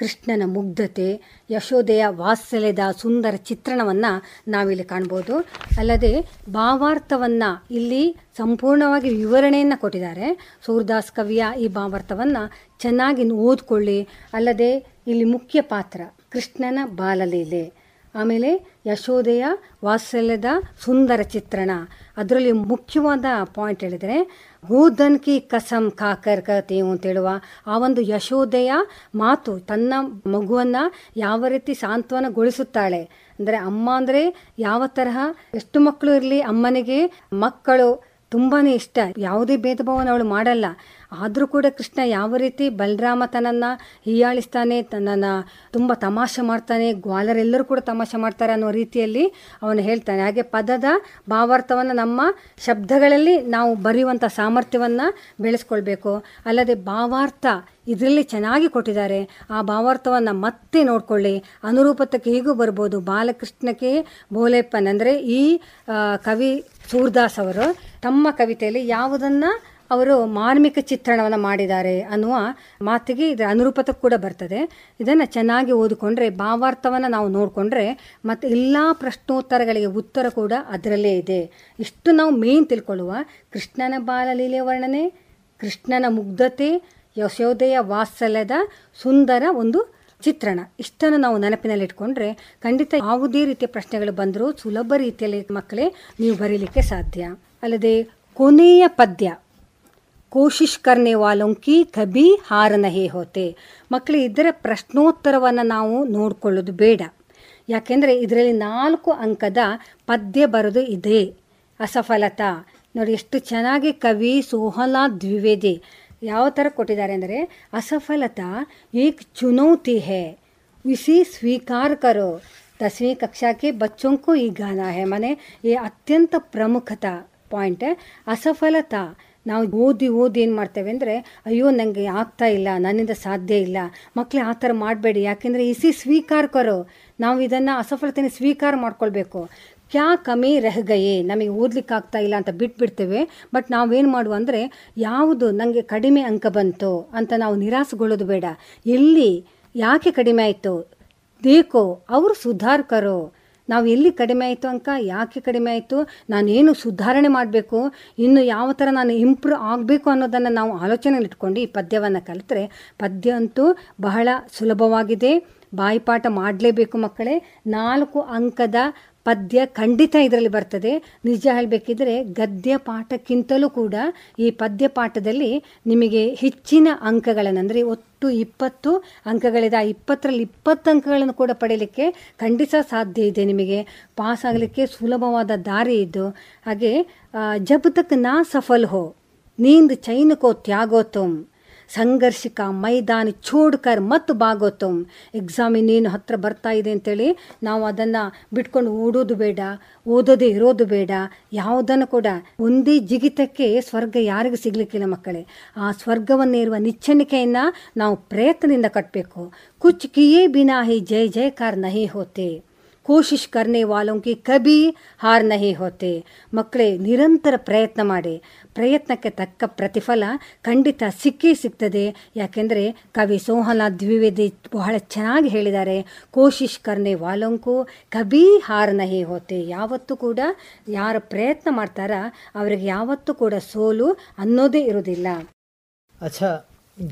ಕೃಷ್ಣನ ಮುಗ್ಧತೆ, ಯಶೋದೆಯ ವಾತ್ಸಲ್ಯದ ಸುಂದರ ಚಿತ್ರಣವನ್ನು ನಾವಿಲ್ಲಿ ಕಾಣ್ಬೋದು. ಅಲ್ಲದೆ ಭಾವಾರ್ಥವನ್ನು ಇಲ್ಲಿ ಸಂಪೂರ್ಣವಾಗಿ ವಿವರಣೆಯನ್ನು ಕೊಟ್ಟಿದ್ದಾರೆ. ಸೂರ್ದಾಸ್ ಕವಿಯ ಈ ಭಾವಾರ್ಥವನ್ನು ಚೆನ್ನಾಗಿ ಓದ್ಕೊಳ್ಳಿ. ಅಲ್ಲದೆ ಇಲ್ಲಿ ಮುಖ್ಯ ಪಾತ್ರ ಕೃಷ್ಣನ ಬಾಲಲೀಲೆ, ಆಮೇಲೆ ಯಶೋದೆಯ ವಾತ್ಸಲ್ಯದ ಸುಂದರ ಚಿತ್ರಣ. ಅದರಲ್ಲಿ ಮುಖ್ಯವಾದ ಪಾಯಿಂಟ್ ಹೇಳಿದರೆ ಗೋಧನ್ ಕಿ ಕಸಂ ಖಾಕರ್ ಕತೆ ಅಂತೇಳುವ ಆ ಒಂದು ಯಶೋದೆಯ ಮಾತು, ತನ್ನ ಮಗುವನ್ನು ಯಾವ ರೀತಿ ಸಾಂತ್ವನಗೊಳಿಸುತ್ತಾಳೆ ಅಂದರೆ ಅಮ್ಮ ಅಂದರೆ ಯಾವ ತರಹ, ಎಷ್ಟು ಮಕ್ಕಳು ಇರಲಿ ಅಮ್ಮನಿಗೆ ಮಕ್ಕಳು ತುಂಬಾ ಇಷ್ಟ, ಯಾವುದೇ ಭೇದ ಭಾವನ ಅವಳು ಮಾಡಲ್ಲ. ಆದರೂ ಕೂಡ ಕೃಷ್ಣ ಯಾವ ರೀತಿ ಬಲರಾಮ ತನ್ನನ್ನು ಹೀಯಾಳಿಸ್ತಾನೆ, ತನ್ನನ್ನು ತುಂಬ ತಮಾಷೆ ಮಾಡ್ತಾನೆ, ಗ್ವಾಲರೆಲ್ಲರೂ ಕೂಡ ತಮಾಷೆ ಮಾಡ್ತಾರೆ ಅನ್ನೋ ರೀತಿಯಲ್ಲಿ ಅವನು ಹೇಳ್ತಾನೆ. ಹಾಗೆ ಪದದ ಭಾವಾರ್ಥವನ್ನು ನಮ್ಮ ಶಬ್ದಗಳಲ್ಲಿ ನಾವು ಬರೆಯುವಂಥ ಸಾಮರ್ಥ್ಯವನ್ನು ಬೆಳೆಸ್ಕೊಳ್ಬೇಕು. ಅಲ್ಲದೆ ಭಾವಾರ್ಥ ಇದರಲ್ಲಿ ಚೆನ್ನಾಗಿ ಕೊಟ್ಟಿದ್ದಾರೆ. ಆ ಭಾವಾರ್ಥವನ್ನು ಮತ್ತೆ ನೋಡಿಕೊಳ್ಳಿ. ಅನುರೂಪತಕ್ಕೆ ಹೀಗೂ ಬರ್ಬೋದು. ಬಾಲಕೃಷ್ಣಕ್ಕೆ ಬೋಲೆಪ್ಪನ್ ಅಂದರೆ ಈ ಕವಿ ಸೂರ್ದಾಸ್ ಅವರು ತಮ್ಮ ಕವಿತೆಯಲ್ಲಿ ಯಾವುದನ್ನು ಅವರು ಮಾರ್ಮಿಕ ಚಿತ್ರಣವನ್ನು ಮಾಡಿದ್ದಾರೆ ಅನ್ನುವ ಮಾತಿಗೆ ಇದರ ಅನುರೂಪತೆ ಕೂಡ ಬರ್ತದೆ. ಇದನ್ನು ಚೆನ್ನಾಗಿ ಓದಿಕೊಂಡ್ರೆ, ಭಾವಾರ್ಥವನ್ನು ನಾವು ನೋಡಿಕೊಂಡ್ರೆ ಮತ್ತು ಎಲ್ಲ ಪ್ರಶ್ನೋತ್ತರಗಳಿಗೆ ಉತ್ತರ ಕೂಡ ಅದರಲ್ಲೇ ಇದೆ. ಇಷ್ಟು ನಾವು ಮೇನ್ ತಿಳ್ಕೊಳ್ಳುವ ಕೃಷ್ಣನ ಬಾಲಲೀಲೆ ವರ್ಣನೆ, ಕೃಷ್ಣನ ಮುಗ್ಧತೆ, ಯಶೋದೆಯ ವಾತ್ಸಲ್ಯದ ಸುಂದರ ಒಂದು ಚಿತ್ರಣ. ಇಷ್ಟನ್ನು ನಾವು ನೆನಪಿನಲ್ಲಿಟ್ಕೊಂಡ್ರೆ ಖಂಡಿತ ಯಾವುದೇ ರೀತಿಯ ಪ್ರಶ್ನೆಗಳು ಬಂದರೂ ಸುಲಭ ರೀತಿಯಲ್ಲಿ ಮಕ್ಕಳೇ ನೀವು ಬರೀಲಿಕ್ಕೆ ಸಾಧ್ಯ. ಅಲ್ಲದೆ ಕೊನೆಯ ಪದ್ಯ ಕೋಶಿಶ್ ಕರ್ನೆ ವಾಲೋಂಕಿ ಕಬಿ ಹಾರ ನಹಿ ಹೋತೆ. ಮಕ್ಕಳು ಇದರ ಪ್ರಶ್ನೋತ್ತರವನ್ನು ನಾವು ನೋಡಿಕೊಳ್ಳೋದು ಬೇಡ, ಯಾಕೆಂದರೆ ಇದರಲ್ಲಿ 4 ಅಂಕದ ಪದ್ಯ ಬರೋದು ಇದೆ. ಅಸಫಲತಾ ನೋಡಿ ಎಷ್ಟು ಚೆನ್ನಾಗಿ ಕವಿ ಸೋಹಲಾದ್ ದ್ವಿವೇದಿ ಯಾವ ಥರ ಕೊಟ್ಟಿದ್ದಾರೆ ಅಂದರೆ ಅಸಫಲತಾ ಏಕ್ ಚುನೌತಿ ಹೇ ವಿಸಿ ಸ್ವೀಕಾರ ಕರೋ 10वीं कक्षा के बच्चों को ಈ ಗಾನ ಹೇ ಮನೆ ಈ ಅತ್ಯಂತ ಪ್ರಮುಖತಾ ಪಾಯಿಂಟ್. ಅಸಫಲತಾ ನಾವು ಓದಿ ಏನು ಮಾಡ್ತೇವೆ ಅಂದರೆ ಅಯ್ಯೋ ನನಗೆ ಆಗ್ತಾ ಇಲ್ಲ, ನನ್ನಿಂದ ಸಾಧ್ಯ ಇಲ್ಲ. ಮಕ್ಕಳು ಆ ಥರ ಮಾಡಬೇಡಿ, ಯಾಕೆಂದರೆ ಇಸಿ ಸ್ವೀಕಾರ ಕರೋ ನಾವು ಇದನ್ನು ಅಸಫಲತೆಯನ್ನು ಸ್ವೀಕಾರ ಮಾಡ್ಕೊಳ್ಬೇಕು. ಕ್ಯಾ ಕಮಿ ರೆಹಗಯೇ ನಮಗೆ ಓದಲಿಕ್ಕಾಗ್ತಾ ಇಲ್ಲ ಅಂತ ಬಿಟ್ಬಿಡ್ತೇವೆ. ಬಟ್ ನಾವೇನು ಮಾಡುವ ಅಂದರೆ ಯಾವುದು ನನಗೆ ಕಡಿಮೆ ಅಂಕ ಬಂತು ಅಂತ ನಾವು ನಿರಾಸೆಗೊಳ್ಳೋದು ಬೇಡ. ಎಲ್ಲಿ ಯಾಕೆ ಕಡಿಮೆ ಆಯಿತು ದೇಕೋ ಅವರು ಸುಧಾರ್ಕರೋ, ನಾವು ಎಲ್ಲಿ ಕಡಿಮೆ ಆಯಿತು ಅಂಕ, ಯಾಕೆ ಕಡಿಮೆ ಆಯಿತು, ನಾನೇನು ಸುಧಾರಣೆ ಮಾಡಬೇಕು, ಇನ್ನು ಯಾವ ಥರ ನಾನು ಇಂಪ್ರೂವ್ ಆಗಬೇಕು ಅನ್ನೋದನ್ನು ನಾವು ಆಲೋಚನೆಯಲ್ಲಿ ಇಟ್ಕೊಂಡು ಈ ಪದ್ಯವನ್ನು ಕಲಿತರೆ ಪದ್ಯ ಅಂತೂ ಬಹಳ ಸುಲಭವಾಗಿದೆ. ಬಾಯಿಪಾಠ ಮಾಡಲೇಬೇಕು ಮಕ್ಕಳೇ. 4 ಅಂಕದ ಪದ್ಯ ಖಂಡಿತ ಇದರಲ್ಲಿ ಬರ್ತದೆ. ನಿಜ ಹೇಳಬೇಕಿದ್ರೆ ಗದ್ಯ ಪಾಠಕ್ಕಿಂತಲೂ ಕೂಡ ಈ ಪದ್ಯ ಪಾಠದಲ್ಲಿ ನಿಮಗೆ ಹೆಚ್ಚಿನ ಅಂಕಗಳನ್ನು ಅಂದರೆ ಒಟ್ಟು 20 ಅಂಕಗಳಿದೆ. 20ರಲ್ಲಿ 20 ಅಂಕಗಳನ್ನು ಕೂಡ ಪಡೆಯಲಿಕ್ಕೆ ಖಂಡಿತ ಸಾಧ್ಯ ಇದೆ. ನಿಮಗೆ ಪಾಸಾಗಲಿಕ್ಕೆ ಸುಲಭವಾದ ದಾರಿ ಇದು. ಹಾಗೆ ಜಬ್ ತಕ್ ನಾ ಸಫಲ್ ಹೋ ನೀಂದ್ ಚೈನಕೋ ತ್ಯಾಗೋ ತುಮ್ ಸಂಘರ್ಷಿಕ ಮೈದಾನ ಚೋಡ್ಕರ್ ಮತ್ತು ಭಾಗೋತಮ್. ಎಕ್ಸಾಮ್ ಇನ್ನೇನು ಹತ್ತಿರ ಬರ್ತಾ ಇದೆ ಅಂತೇಳಿ ನಾವು ಅದನ್ನು ಬಿಟ್ಕೊಂಡು ಓಡೋದು ಬೇಡ, ಓದೋದೇ ಇರೋದು ಬೇಡ. ಯಾವುದನ್ನು ಕೂಡ ಒಂದೇ ಜಿಗಿತಕ್ಕೆ ಸ್ವರ್ಗ ಯಾರಿಗೂ ಸಿಗಲಿಕ್ಕಿಲ್ಲ ಮಕ್ಕಳೇ. ಆ ಸ್ವರ್ಗವನ್ನೇರುವ ನಿಚ್ಚಣಿಕೆಯನ್ನು ನಾವು ಪ್ರಯತ್ನದಿಂದ ಕಟ್ಟಬೇಕು. ಕುಚ್ ಕಿಯೇ ಬಿನಾ ಹಿ ಜೈ ಜಯಕಾರ್ ನಹಿ ಹೋತೆ ಕೋಶಿಶ್ ಕರ್ನೆ ವಾಲೋಂಕಿ ಕಬಿ ಹಾರ್ ನಹಿ ಹೋತೆ. ಮಕ್ಕಳೇ ನಿರಂತರ ಪ್ರಯತ್ನ ಮಾಡಿ, ಪ್ರಯತ್ನಕ್ಕೆ ತಕ್ಕ ಪ್ರತಿಫಲ ಖಂಡಿತ ಸಿಕ್ಕೇ ಸಿಗ್ತದೆ. ಯಾಕೆಂದರೆ ಕವಿ ಸೋಹಲಾದ್ ದ್ವಿವೇದಿ ಬಹಳ ಚೆನ್ನಾಗಿ ಹೇಳಿದ್ದಾರೆ ಕೋಶಿಶ್ ಕರ್ನೆ ವಾಲೋಂಕು ಕಬಿ ಹಾರ್ ನಹಿ ಹೋತೆ. ಯಾವತ್ತೂ ಕೂಡ ಯಾರು ಪ್ರಯತ್ನ ಮಾಡ್ತಾರೋ ಅವರಿಗೆ ಯಾವತ್ತೂ ಕೂಡ ಸೋಲು ಅನ್ನೋದೇ ಇರೋದಿಲ್ಲ. ಅಚ್ಚಾ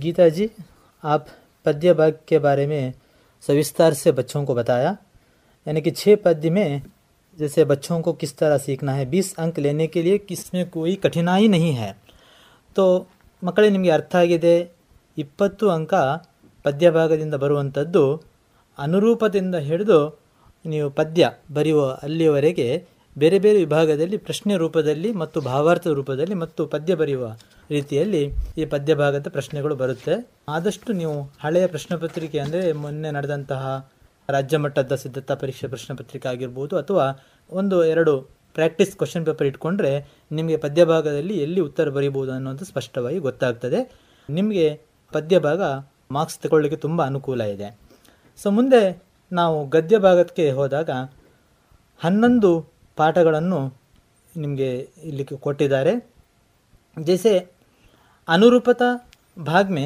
ಗೀತಾಜಿ, ಆಪ್ ಪದ್ಯ ಭಾಗ್ಯ ಬಾರೆ ಮೇ ಸವಿಸ್ತಾರ ಸೆ ಬಚ್ಚೋಂ ಕೋ ಬತಾಯಾ. यानी कि 6 पद्य में जैसे बच्चों को किस तरह सीखना है, 20 अंक लेने के लिए किसमें कोई ಕಠಿಣಾಯಿ नहीं है. तो ಮಕ್ಕಳೇ ನಿಮಗೆ ಅರ್ಥ ಆಗಿದೆ. 20 ಅಂಕ ಪದ್ಯಭಾಗದಿಂದ ಬರುವಂಥದ್ದು ಅನುರೂಪದಿಂದ ಹಿಡಿದು ನೀವು ಪದ್ಯ ಬರೆಯುವ ಅಲ್ಲಿಯವರೆಗೆ ಬೇರೆ ಬೇರೆ ವಿಭಾಗದಲ್ಲಿ ಪ್ರಶ್ನೆ ರೂಪದಲ್ಲಿ ಮತ್ತು ಭಾವಾರ್ಥ ರೂಪದಲ್ಲಿ ಮತ್ತು ಪದ್ಯ ಬರೆಯುವ ರೀತಿಯಲ್ಲಿ ಈ ಪದ್ಯ ಭಾಗದ ಪ್ರಶ್ನೆಗಳು ಬರುತ್ತೆ. ಆದಷ್ಟು ನೀವು ಹಳೆಯ ಪ್ರಶ್ನೆ ಪತ್ರಿಕೆ ಅಂದರೆ ಮೊನ್ನೆ ನಡೆದಂತಹ ರಾಜ್ಯ ಮಟ್ಟದ ಸಿದ್ಧತಾ ಪರೀಕ್ಷೆ ಪ್ರಶ್ನೆ ಪತ್ರಿಕೆ ಆಗಿರ್ಬೋದು ಅಥವಾ ಒಂದು ಎರಡು ಪ್ರಾಕ್ಟೀಸ್ ಕ್ವಶನ್ ಪೇಪರ್ ಇಟ್ಕೊಂಡ್ರೆ ನಿಮಗೆ ಪದ್ಯ ಭಾಗದಲ್ಲಿ ಎಲ್ಲಿ ಉತ್ತರ ಬರೀಬೋದು ಅನ್ನೋದು ಸ್ಪಷ್ಟವಾಗಿ ಗೊತ್ತಾಗ್ತದೆ. ನಿಮಗೆ ಪದ್ಯ ಭಾಗ ಮಾರ್ಕ್ಸ್ ತಗೊಳ್ಳಿಕ್ಕೆ ತುಂಬ ಅನುಕೂಲ ಇದೆ. ಸೊ ಮುಂದೆ ನಾವು ಗದ್ಯ ಭಾಗಕ್ಕೆ ಹೋದಾಗ 11 ಪಾಠಗಳನ್ನು ನಿಮಗೆ ಇಲ್ಲಿ ಕೊಟ್ಟಿದ್ದಾರೆ. जैसे अनुरूपता भाग में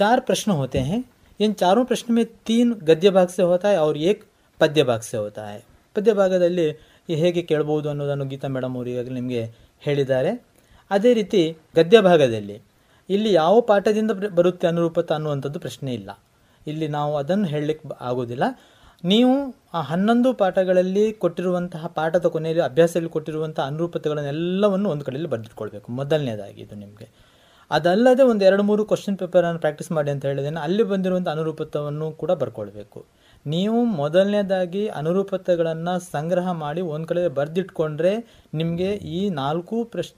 4 प्रश्न होते हैं. इन 4 प्रश्न में 3 गद्य भाग से होता है और 1 पद्य भाग से होता है. ಪದ್ಯ ಭಾಗದಲ್ಲಿ ಹೇಗೆ ಕೇಳಬಹುದು ಅನ್ನೋದನ್ನು ಗೀತಾ ಮೇಡಮ್ ಅವರು ಈಗಾಗಲೇ ನಿಮಗೆ ಹೇಳಿದ್ದಾರೆ. ಅದೇ ರೀತಿ ಗದ್ಯ ಭಾಗದಲ್ಲಿ ಇಲ್ಲಿ ಯಾವ ಪಾಠದಿಂದ ಬರುತ್ತೆ ಅನುರೂಪತ ಅನ್ನುವಂಥದ್ದು ಪ್ರಶ್ನೆ ಇಲ್ಲ. ಇಲ್ಲಿ ನಾವು ಅದನ್ನು ಹೇಳಲಿಕ್ಕೆ ಆಗೋದಿಲ್ಲ. ನೀವು ಆ 11 ಪಾಠಗಳಲ್ಲಿ ಕೊಟ್ಟಿರುವಂತಹ ಪಾಠದ ಕೊನೆಯಲ್ಲಿ ಅಭ್ಯಾಸದಲ್ಲಿ ಕೊಟ್ಟಿರುವಂತಹ ಅನುರೂಪತೆಗಳನ್ನೆಲ್ಲವನ್ನು ಒಂದು ಕಡೆಯಲ್ಲಿ ಬರೆದಿಟ್ಕೊಳ್ಬೇಕು. ಮೊದಲನೇದಾಗಿ ಇದು ನಿಮಗೆ. ಅದಲ್ಲದೆ ಒಂದು 2-3 ಕ್ವಶನ್ ಪೇಪರನ್ನು ಪ್ರಾಕ್ಟೀಸ್ ಮಾಡಿ ಅಂತ ಹೇಳಿದ್ದೇನೆ, ಅಲ್ಲಿ ಬಂದಿರುವಂಥ ಅನುರೂಪತವನ್ನು ಕೂಡ ಬರ್ಕೊಳ್ಬೇಕು. ನೀವು ಮೊದಲನೇದಾಗಿ ಅನುರೂಪತೆಗಳನ್ನು ಸಂಗ್ರಹ ಮಾಡಿ ಒಂದು ಕಡೆ ಬರೆದಿಟ್ಕೊಂಡ್ರೆ ನಿಮಗೆ ಈ 4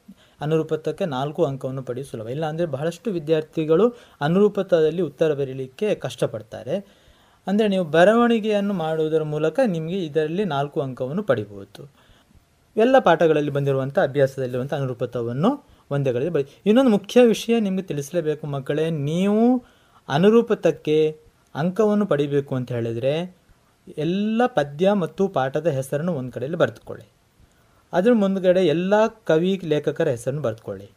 ಅನುರೂಪತಕ್ಕೆ 4 ಅಂಕವನ್ನು ಪಡೆಯುವ ಸುಲಭ. ಇಲ್ಲಾಂದರೆ ಬಹಳಷ್ಟು ವಿದ್ಯಾರ್ಥಿಗಳು ಅನುರೂಪತದಲ್ಲಿ ಉತ್ತರ ಬರೀಲಿಕ್ಕೆ ಕಷ್ಟಪಡ್ತಾರೆ. ಅಂದರೆ ನೀವು ಬರವಣಿಗೆಯನ್ನು ಮಾಡುವುದರ ಮೂಲಕ ನಿಮಗೆ ಇದರಲ್ಲಿ 4 ಅಂಕವನ್ನು ಪಡಿಬೋದು. ಎಲ್ಲ ಪಾಠಗಳಲ್ಲಿ ಬಂದಿರುವಂಥ ಅಭ್ಯಾಸದಲ್ಲಿರುವಂಥ ಅನುರೂಪತವನ್ನು ಒಂದೇ ಕಡೆ ಬರೀ. ಇನ್ನೊಂದು ಮುಖ್ಯ ವಿಷಯ ನಿಮಗೆ ತಿಳಿಸಲೇಬೇಕು ಮಕ್ಕಳೇ, ನೀವು ಅನುರೂಪತಕ್ಕೆ ಅಂಕವನ್ನು ಪಡಿಬೇಕು ಅಂತ ಹೇಳಿದರೆ ಎಲ್ಲ ಪದ್ಯ ಮತ್ತು ಪಾಠದ ಹೆಸರನ್ನು ಒಂದು ಕಡೆಯಲ್ಲಿ ಬರೆದುಕೊಳ್ಳಿ. ಅದರ ಮುಂದುಗಡೆ ಎಲ್ಲ ಕವಿ ಲೇಖಕರ ಹೆಸರನ್ನು ಬರೆದುಕೊಳ್ಳಿ.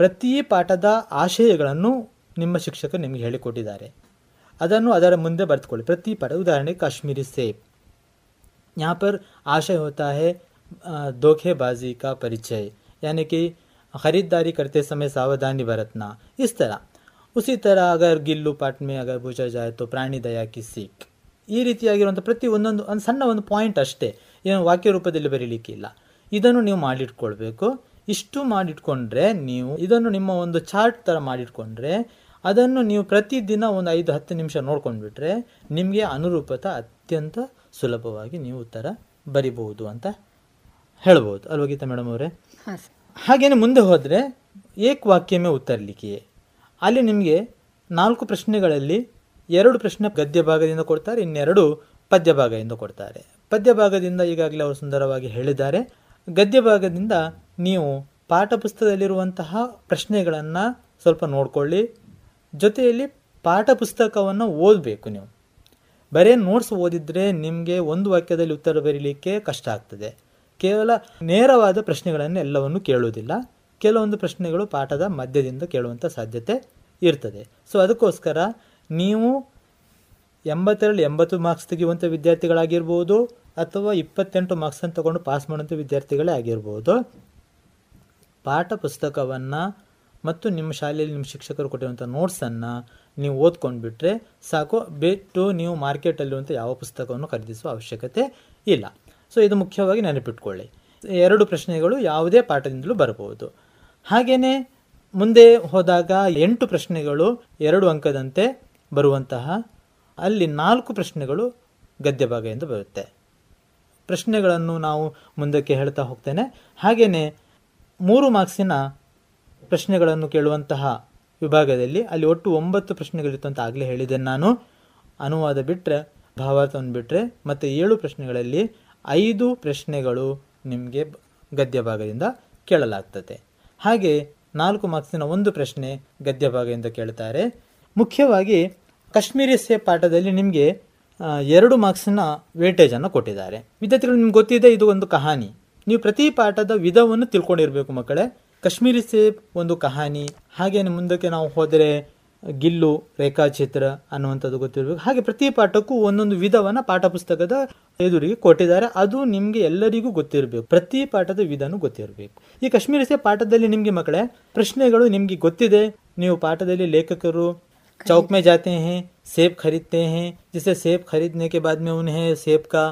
ಪ್ರತಿ ಪಾಠದ ಆಶಯಗಳನ್ನು ನಿಮ್ಮ ಶಿಕ್ಷಕರು ನಿಮಗೆ ಹೇಳಿಕೊಟ್ಟಿದ್ದಾರೆ, ಅದನ್ನು ಅದರ ಮುಂದೆ ಬರೆದುಕೊಳ್ಳಿ. ಪ್ರತಿ ಪಾಠ, ಉದಾಹರಣೆಗೆ ಕಾಶ್ಮೀರಿ ಸೇಬ್, यहाँ पर आशय होता है धोखेबाजी का परिचय, यानी कि खरीदारी करते समय सावधानी बरतना, इस तरह. उसी तरह अगर गिल्लू पाठ में अगर पूछा जाए तो प्राणी दया की सीख. ಈ ರೀತಿಯಾಗಿರುವಂಥ ಪ್ರತಿ ಒಂದು ಸಣ್ಣ ಒಂದು ಪಾಯಿಂಟ್ ಅಷ್ಟೇ, ಏನು ವಾಕ್ಯ ರೂಪದಲ್ಲಿ ಬರೀಲಿಕ್ಕಿಲ್ಲ. ಇದನ್ನು ನೀವು ಮಾಡಿಟ್ಕೊಳ್ಬೇಕು. ಇಷ್ಟು ಮಾಡಿಟ್ಕೊಂಡ್ರೆ ನೀವು ಇದನ್ನು ನಿಮ್ಮ ಒಂದು ಚಾರ್ಟ್ ಥರ ಮಾಡಿಟ್ಕೊಂಡ್ರೆ ಅದನ್ನು ನೀವು ಪ್ರತಿದಿನ ಒಂದು 5-10 ನಿಮಿಷ ನೋಡ್ಕೊಂಡ್ಬಿಟ್ರೆ ನಿಮಗೆ ಅನುರೂಪತ ಅತ್ಯಂತ ಸುಲಭವಾಗಿ ನೀವು ಉತ್ತರ ಬರಿಬಹುದು ಅಂತ ಹೇಳ್ಬೋದು ಅಲ್ವಾ ಗೀತಾ ಮೇಡಮ್ ಅವರೇ? ಹಾಗೇನೆ ಮುಂದೆ ಹೋದರೆ ಏಕ ವಾಕ್ಯಮೇ ಉತ್ತರಲಿಕ್ಕಿಯೇ, ಅಲ್ಲಿ ನಿಮಗೆ 4 ಪ್ರಶ್ನೆಗಳಲ್ಲಿ 2 ಪ್ರಶ್ನೆ ಗದ್ಯ ಭಾಗದಿಂದ ಕೊಡ್ತಾರೆ, 2 ಪದ್ಯ ಭಾಗದಿಂದ ಕೊಡ್ತಾರೆ. ಪದ್ಯ ಭಾಗದಿಂದ ಈಗಾಗಲೇ ಅವರು ಸುಂದರವಾಗಿ ಹೇಳಿದ್ದಾರೆ. ಗದ್ಯ ಭಾಗದಿಂದ ನೀವು ಪಾಠ ಪುಸ್ತಕದಲ್ಲಿರುವಂತಹ ಪ್ರಶ್ನೆಗಳನ್ನು ಸ್ವಲ್ಪ ನೋಡಿಕೊಳ್ಳಿ. ಜೊತೆಯಲ್ಲಿ ಪಾಠ ಪುಸ್ತಕವನ್ನು ಓದಬೇಕು. ನೀವು ಬರೀ ನೋಟ್ಸ್ ಓದಿದರೆ ನಿಮಗೆ ಒಂದು ವಾಕ್ಯದಲ್ಲಿ ಉತ್ತರ ಬರೀಲಿಕ್ಕೆ ಕಷ್ಟ ಆಗ್ತದೆ. ಕೇವಲ ನೇರವಾದ ಪ್ರಶ್ನೆಗಳನ್ನು ಎಲ್ಲವನ್ನು ಕೇಳುವುದಿಲ್ಲ. ಕೆಲವೊಂದು ಪ್ರಶ್ನೆಗಳು ಪಾಠದ ಮಧ್ಯದಿಂದ ಕೇಳುವಂಥ ಸಾಧ್ಯತೆ ಇರ್ತದೆ. ಸೊ ಅದಕ್ಕೋಸ್ಕರ ನೀವು 80 ಮಾರ್ಕ್ಸ್ ತೆಗೆಯುವಂಥ ವಿದ್ಯಾರ್ಥಿಗಳಾಗಿರ್ಬೋದು ಅಥವಾ 28 ಮಾರ್ಕ್ಸನ್ನು ತಗೊಂಡು ಪಾಸ್ ಮಾಡುವಂಥ ವಿದ್ಯಾರ್ಥಿಗಳೇ ಆಗಿರ್ಬೋದು. ಪಾಠ ಪುಸ್ತಕವನ್ನು ಮತ್ತು ನಿಮ್ಮ ಶಾಲೆಯಲ್ಲಿ ನಿಮ್ಮ ಶಿಕ್ಷಕರು ಕೊಟ್ಟಿರುವಂಥ ನೋಟ್ಸನ್ನು ನೀವು ಓದ್ಕೊಂಡ್ಬಿಟ್ರೆ ಸಾಕು. ಬಿಟ್ಟು ನೀವು ಮಾರ್ಕೆಟಲ್ಲಿರುವಂಥ ಯಾವ ಪುಸ್ತಕವನ್ನು ಖರೀದಿಸುವ ಅವಶ್ಯಕತೆ ಇಲ್ಲ. ಸೊ ಇದು ಮುಖ್ಯವಾಗಿ ನೆನಪಿಟ್ಕೊಳ್ಳಿ. 2 ಪ್ರಶ್ನೆಗಳು ಯಾವುದೇ ಪಾಠದಿಂದಲೂ ಬರಬಹುದು. ಹಾಗೆಯೇ ಮುಂದೆ ಹೋದಾಗ 8 ಪ್ರಶ್ನೆಗಳು 2 ಅಂಕದಂತೆ ಬರುವಂತಹ, ಅಲ್ಲಿ 4 ಪ್ರಶ್ನೆಗಳು ಗದ್ಯ ಭಾಗದಿಂದ ಬರುತ್ತೆ. ಪ್ರಶ್ನೆಗಳನ್ನು ನಾವು ಮುಂದಕ್ಕೆ ಹೇಳ್ತಾ ಹೋಗ್ತೇನೆ. ಹಾಗೆಯೇ 3 ಮಾರ್ಕ್ಸಿನ ಪ್ರಶ್ನೆಗಳನ್ನು ಕೇಳುವಂತಹ ವಿಭಾಗದಲ್ಲಿ ಅಲ್ಲಿ ಒಟ್ಟು 9 ಪ್ರಶ್ನೆಗಳಿತ್ತು ಅಂತ ಆಗಲೇ ಹೇಳಿದ್ದೇನೆ ನಾನು. ಅನುವಾದ ಬಿಟ್ಟರೆ, ಭಾವಾರ್ಥವನ್ನು ಬಿಟ್ಟರೆ ಮತ್ತು 7 ಪ್ರಶ್ನೆಗಳಲ್ಲಿ 5 ಪ್ರಶ್ನೆಗಳು ನಿಮಗೆ ಗದ್ಯ ಭಾಗದಿಂದ ಕೇಳಲಾಗ್ತದೆ. ಹಾಗೆ 4 ಮಾರ್ಕ್ಸಿನ 1 ಪ್ರಶ್ನೆ ಗದ್ಯ ಭಾಗದಿಂದ ಕೇಳ್ತಾರೆ. ಮುಖ್ಯವಾಗಿ ಕಾಶ್ಮೀರಿ ಸೇಬ್ ಪಾಠದಲ್ಲಿ ನಿಮಗೆ 2 ಮಾರ್ಕ್ಸಿನ ವೇಟೇಜನ್ನು ಕೊಟ್ಟಿದ್ದಾರೆ. ವಿದ್ಯಾರ್ಥಿಗಳು ನಿಮ್ಗೆ ಗೊತ್ತಿದೆ, ಇದು ಒಂದು ಕಹಾನಿ. ನೀವು ಪ್ರತಿ ಪಾಠದ ವಿಧವನ್ನು ತಿಳ್ಕೊಂಡಿರಬೇಕು ಮಕ್ಕಳೇ. ಕಾಶ್ಮೀರಿ ಸೇಬ್ ಒಂದು ಕಹಾನಿ. ಹಾಗೇ ಮುಂದಕ್ಕೆ ನಾವು ಹೋದರೆ ಗಿಲ್ಲು ರೇಖಾಚಿತ್ರ ಅನ್ನುವಂಥದ್ದು ಗೊತ್ತಿರಬೇಕು. ಹಾಗೆ ಪ್ರತಿ ಪಾಠಕ್ಕೂ ಒಂದೊಂದು ವಿಧವನ್ನು ಪಾಠ ಪುಸ್ತಕದ ಎದುರಿಗೆ ಕೊಟ್ಟಿದ್ದಾರೆ. ಅದು ನಿಮಗೆ ಎಲ್ಲರಿಗೂ ಗೊತ್ತಿರಬೇಕು. ಪ್ರತಿ ಪಾಠದ ವಿಧಾನ ಗೊತ್ತಿರಬೇಕು. ಈ ಕಾಶ್ಮೀರಿ ಸೇಬ್ ಪಾಠದಲ್ಲಿ ನಿಮಗೆ ಮಕ್ಕಳೇ ಪ್ರಶ್ನೆಗಳು ನಿಮಗೆ ಗೊತ್ತಿದೆ. ನೀವು ಪಾಠದಲ್ಲಿ ಲೇಖಕರು ಚೌಕ್ ಮೇ ಜಾತೆ ಹೇ ಸೇಬ್ ಖರೀದತೆ ಹೇ, ಜಿಸೆ ಸೇಬ್ ಖರೀದನೆ ಕೆ ಬಾದ್ ಮೇ ಉನ್ಹೆ ಸೇಬ್ ಕಾ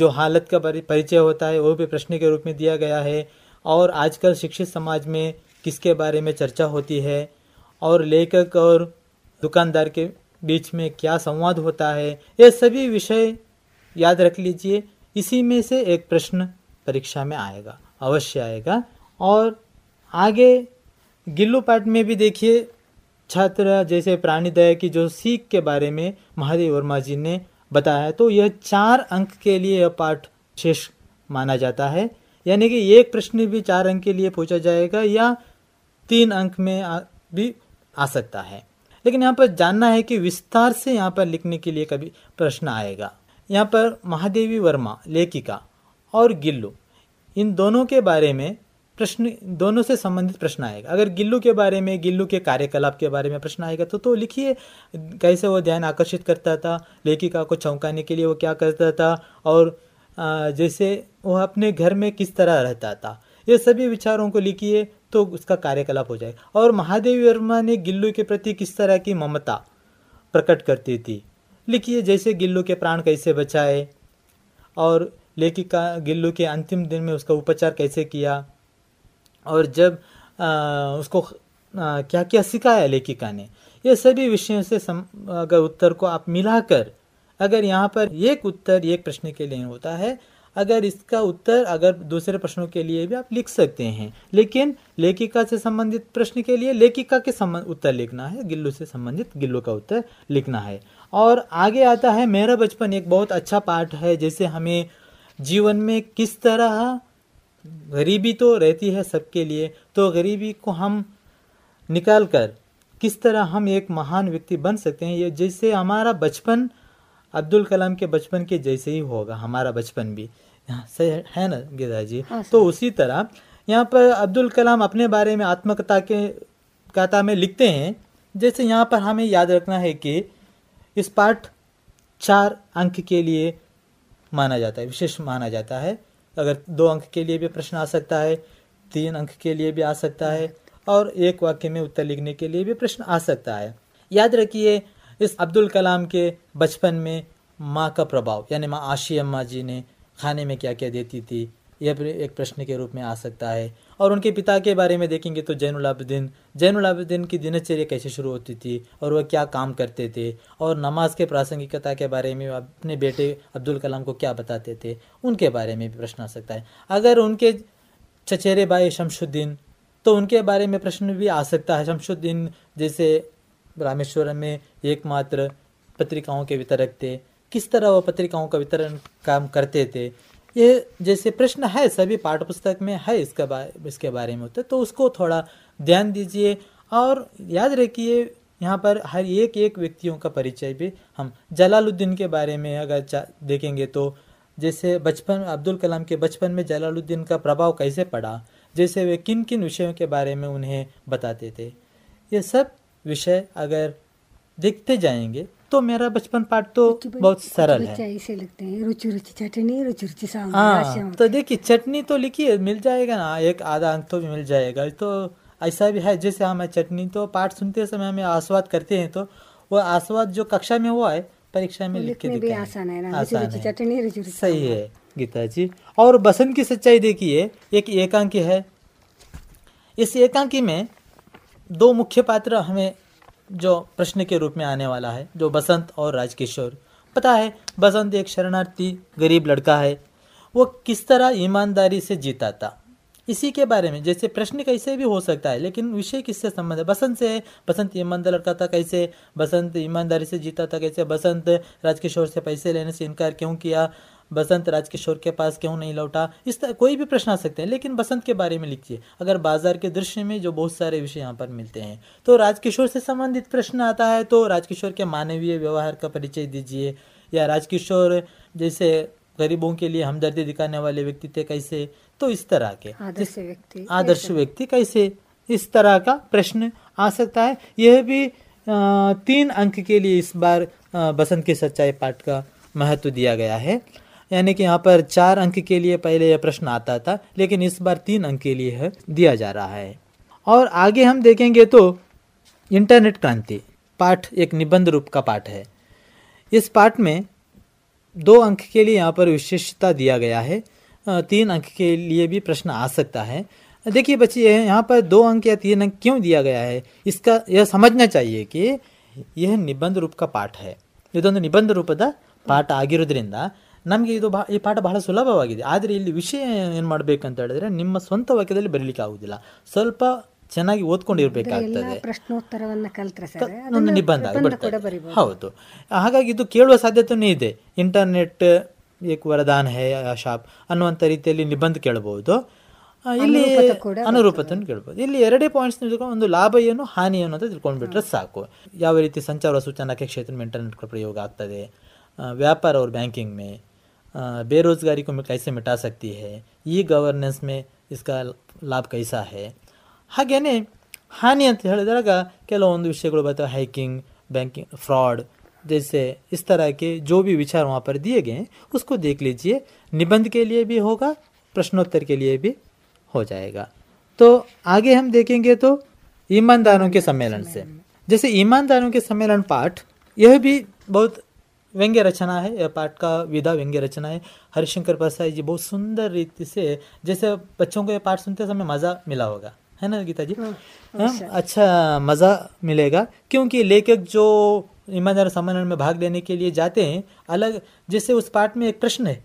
ಜೋ ಹಾಲತ್ ಕಾ ಪರಿಚಯ ಹೋತಾ ಹೈ ವೋ ಭಿ ಪ್ರಶ್ನೆ ಕೆ ರೂಪ್ ಮೇ ದಿಯಾ ಗಯಾ ಹೈ. और आजकल शिक्षित समाज में किसके बारे में चर्चा होती है और लेखक और दुकानदार के बीच में क्या संवाद होता है, ये सभी विषय याद रख लीजिए। इसी में से एक प्रश्न परीक्षा में आएगा, अवश्य आएगा। और आगे गिल्लू पाठ में भी देखिए, छात्र जैसे प्राणिदया की जो सीख के बारे में महादेव वर्मा जी ने बताया, तो यह 4 अंक के लिए यह पाठ शेष माना जाता है, यानी कि एक प्रश्न भी 4 अंक के लिए पूछा जाएगा या 3 अंक में भी आ सकता है। लेकिन यहाँ पर जानना है कि विस्तार से यहाँ पर लिखने के लिए कभी प्रश्न आएगा। यहाँ पर महादेवी वर्मा लेखिका और गिल्लू, इन दोनों के बारे में प्रश्न, दोनों से संबंधित प्रश्न आएगा। अगर गिल्लू के बारे में, गिल्लू के कार्यकलाप के बारे में प्रश्न आएगा तो लिखिए कैसे वो ध्यान आकर्षित करता था, लेखिका को चौंकाने के लिए वो क्या करता था, और जैसे वो अपने घर में किस तरह रहता था, ये सभी विचारों को लिखिए तो उसका कार्यकलाप हो जाएगा। और महादेवी वर्मा ने गिल्लू के प्रति किस तरह की ममता प्रकट करती थी लिखिए, जैसे गिल्लू के प्राण कैसे बचाए, और लेखिका गिल्लू के अंतिम दिन में उसका उपचार कैसे किया, और जब उसको क्या क्या सिखाया लेखिका ने, ये सभी विषयों से अगर उत्तर को आप मिलाकर, अगर यहाँ पर एक उत्तर एक प्रश्न के लिए होता है, अगर इसका उत्तर अगर दूसरे प्रश्नों के लिए भी आप लिख सकते हैं, लेकिन लेखिका से संबंधित प्रश्न के लिए लेखिका के उत्तर लिखना है, गिल्लू से संबंधित गिल्लू का उत्तर लिखना है। और आगे आता है मेरा बचपन, एक बहुत अच्छा पाठ है। जैसे हमें जीवन में किस तरह गरीबी तो रहती है सबके लिए, तो गरीबी को हम निकाल कर किस तरह हम एक महान व्यक्ति बन सकते हैं, ये जैसे हमारा बचपन अब्दुल कलाम के बचपन के जैसे ही होगा हमारा बचपन भी, सही है ना गीता जी? हाँ, तो उसी तरह यहाँ पर अब्दुल कलाम अपने बारे में आत्मकथा के कथा में लिखते हैं। जैसे यहाँ पर हमें याद रखना है कि इस पाठ 4 अंक के लिए माना जाता है, विशेष माना जाता है। अगर 2 अंक के लिए भी प्रश्न आ सकता है, 3 अंक के लिए भी आ सकता है, और 1 वाक्य में उत्तर लिखने के लिए भी प्रश्न आ सकता है। याद रखिए इस अब्दुल कलाम के बचपन में माँ का प्रभाव, यानी माँ आशी अम्मा जी ने खाने में क्या क्या देती थी, यह एक प्रश्न के रूप में आ सकता है। और उनके पिता के बारे में देखेंगे तो जैनुल आबदीन की दिनचर्या कैसे शुरू होती थी और वह क्या काम करते थे, और नमाज के प्रासंगिकता के बारे में अपने बेटे अब्दुल कलाम को क्या बताते थे, उनके बारे में भी प्रश्न आ सकता है। अगर उनके चचेरे भाई शमशुद्दीन, तो उनके बारे में प्रश्न भी आ सकता है। शमशुद्दीन जैसे रामेश्वरम में एकमात्र पत्रिकाओं के वितरक थे, किस तरह वह पत्रिकाओं का वितरण काम करते थे, ये जैसे प्रश्न है, सभी पाठ्य पुस्तक में है इसके बारे में होता है, तो उसको थोड़ा ध्यान दीजिए। और याद रखिए यहाँ पर हर एक व्यक्तियों का परिचय भी हम, जलालुद्दीन के बारे में अगर देखेंगे तो जैसे बचपन अब्दुल कलाम के बचपन में जलालुद्दीन का प्रभाव कैसे पड़ा, जैसे वे किन किन विषयों के बारे में उन्हें बताते थे, ये सब विषय अगर देखते जाएंगे तो मेरा बचपन पाठ तो बहुत सरल है। ऐसे लगते हैं रुचि चटनी, रुचि सांभर। हाँ, तो देखिए चटनी तो लिखिए, मिल जाएगा ना, 1 आधा अंक तो भी मिल जाएगा। तो ऐसा भी है जैसे हमें चटनी तो पाठ सुनते समय हमें आस्वाद करते हैं, तो वो आस्वाद जो कक्षा में हुआ है परीक्षा में लिख के दिखाएं, आसान है ना, रुचि चटनी रुचि। सही है गीता जी। और बसंत की सच्चाई देखिए, एक एकांकी है। इस एकांकी में 2 मुख्य पात्र हमें जो प्रश्न के रूप में आने वाला है, जो बसंत और राजकिशोर। पता है बसंत एक शरणार्थी गरीब लड़का है, वो किस तरह ईमानदारी से जीता था, इसी के बारे में जैसे प्रश्न कैसे भी हो सकता है, लेकिन विषय किससे संबंध है, बसंत से है। बसंत ईमानदार लड़का था कैसे, बसंत ईमानदारी से जीता था कैसे, बसंत राजकिशोर से पैसे लेने से इनकार क्यों किया, बसंत राजकिशोर के पास क्यों नहीं लौटा, इस तरह कोई भी प्रश्न आ सकते हैं, लेकिन बसंत के बारे में लिखिए। अगर बाजार के दृश्य में जो बहुत सारे विषय यहाँ पर मिलते हैं, तो राजकिशोर से संबंधित प्रश्न आता है तो राजकिशोर के मानवीय व्यवहार का परिचय दीजिए, या राजकिशोर जैसे गरीबों के लिए हमदर्दी दिखाने वाले व्यक्ति थे कैसे, तो इस तरह के आदर्श व्यक्ति कैसे, इस तरह का प्रश्न आ सकता है। यह भी 3 अंक के लिए इस बार बसंत की सच्चाई पाठ का महत्व दिया गया है, यानी कि यहाँ पर 4 अंक के लिए पहले यह प्रश्न आता था, लेकिन इस बार 3 अंक के लिए है दिया जा रहा है। और आगे हम देखेंगे तो इंटरनेट क्रांति पाठ एक निबंध रूप का पाठ है। इस पाठ में 2 अंक के लिए यहाँ पर विशेषता दिया गया है, 3 अंक के लिए भी प्रश्न आ सकता है। देखिए बच्चे यहाँ पर 2 अंक या 3 अंक क्यों दिया गया है, इसका यह समझना चाहिए कि ಯಹ ನಿಬಂಧ ರೂಪಕ ಪಾಠ ಹೇ. ಇದೊಂದು ನಿಬಂಧ ರೂಪದ ಪಾಠ ಆಗಿರೋದ್ರಿಂದ ನಮಗೆ ಇದು ಈ ಪಾಠ ಬಹಳ ಸುಲಭವಾಗಿದೆ. ಆದರೆ ಇಲ್ಲಿ ವಿಷಯ ಏನು ಮಾಡಬೇಕಂತ ಹೇಳಿದ್ರೆ ನಿಮ್ಮ ಸ್ವಂತ ವಾಕ್ಯದಲ್ಲಿ ಬರೀಲಿಕ್ಕೆ ಆಗುವುದಿಲ್ಲ, ಸ್ವಲ್ಪ ಚೆನ್ನಾಗಿ ಓದ್ಕೊಂಡಿರ್ಬೇಕಾಗ್ತದೆ. ಪ್ರಶ್ನೋತ್ತರವನ್ನು ಕಲಿತ್ರೆ ಒಂದು ನಿಬಂಧ ಬರ್ತದೆ. ಹೌದು, ಹಾಗಾಗಿ ಇದು ಕೇಳುವ ಸಾಧ್ಯತೆಯೂ ಇದೆ. ಇಂಟರ್ನೆಟ್ ಏಕ್ ವರದಾನ ಹೇ ಶಾಪ್ ಅನ್ನುವಂಥ ರೀತಿಯಲ್ಲಿ ನಿಬಂಧ ಕೇಳಬಹುದು, ಇಲ್ಲಿ ಅನುರೂಪತನ್ನು ಕೇಳ್ಬೋದು. ಇಲ್ಲಿ ಎರಡೇ ಪಾಯಿಂಟ್ಸ್ ತಿಳ್ಕೊಂಡು ಒಂದು ಲಾಭ ಏನು ಹಾನಿ ಏನು ಅಂತ ತಿಳ್ಕೊಂಡ್ಬಿಟ್ರೆ ಸಾಕು. ಯಾವ ರೀತಿ ಸಂಚಾರ ಸೂಚನಾ के क्षेत्र में इंटरनेट का प्रयोग आता है, व्यापार और बैंकिंग में, बेरोजगारी को कैसे मिटा सकती है, ई गवर्नेंस में इसका लाभ कैसा है. ಹಾಗೇನೆ ಹಾನಿ ಅಂತ ಹೇಳಿದಾಗ ಕೆಲವೊಂದು ವಿಷಯಗಳು ಬರ್ತವೆ, ಹ್ಯಾಕಿಂಗ್, ಬ್ಯಾಂಕಿಂಗ್ ಫ್ರಾಡ್ जैसे इस तरह के जो भी विचार वहाँ पर दिए गए उसको देख लीजिए. निबंध के लिए भी होगा, प्रश्नोत्तर के लिए भी हो जाएगा. तो आगे हम देखेंगे तो ईमानदारों के सम्मेलन से. जैसे ईमानदारों के सम्मेलन पाठ, यह भी बहुत व्यंग्य रचना है. यह पाठ का विधा व्यंग्य रचना है. हरिशंकर परसाई जी बहुत सुंदर रीति से, जैसे बच्चों को यह पाठ सुनते समय मज़ा मिला होगा, है ना गीता जी? अच्छा मज़ा मिलेगा, क्योंकि लेखक जो ईमानदार सम्मेलन में भाग लेने के लिए जाते हैं अलग, जैसे उस पाठ में एक प्रश्न है,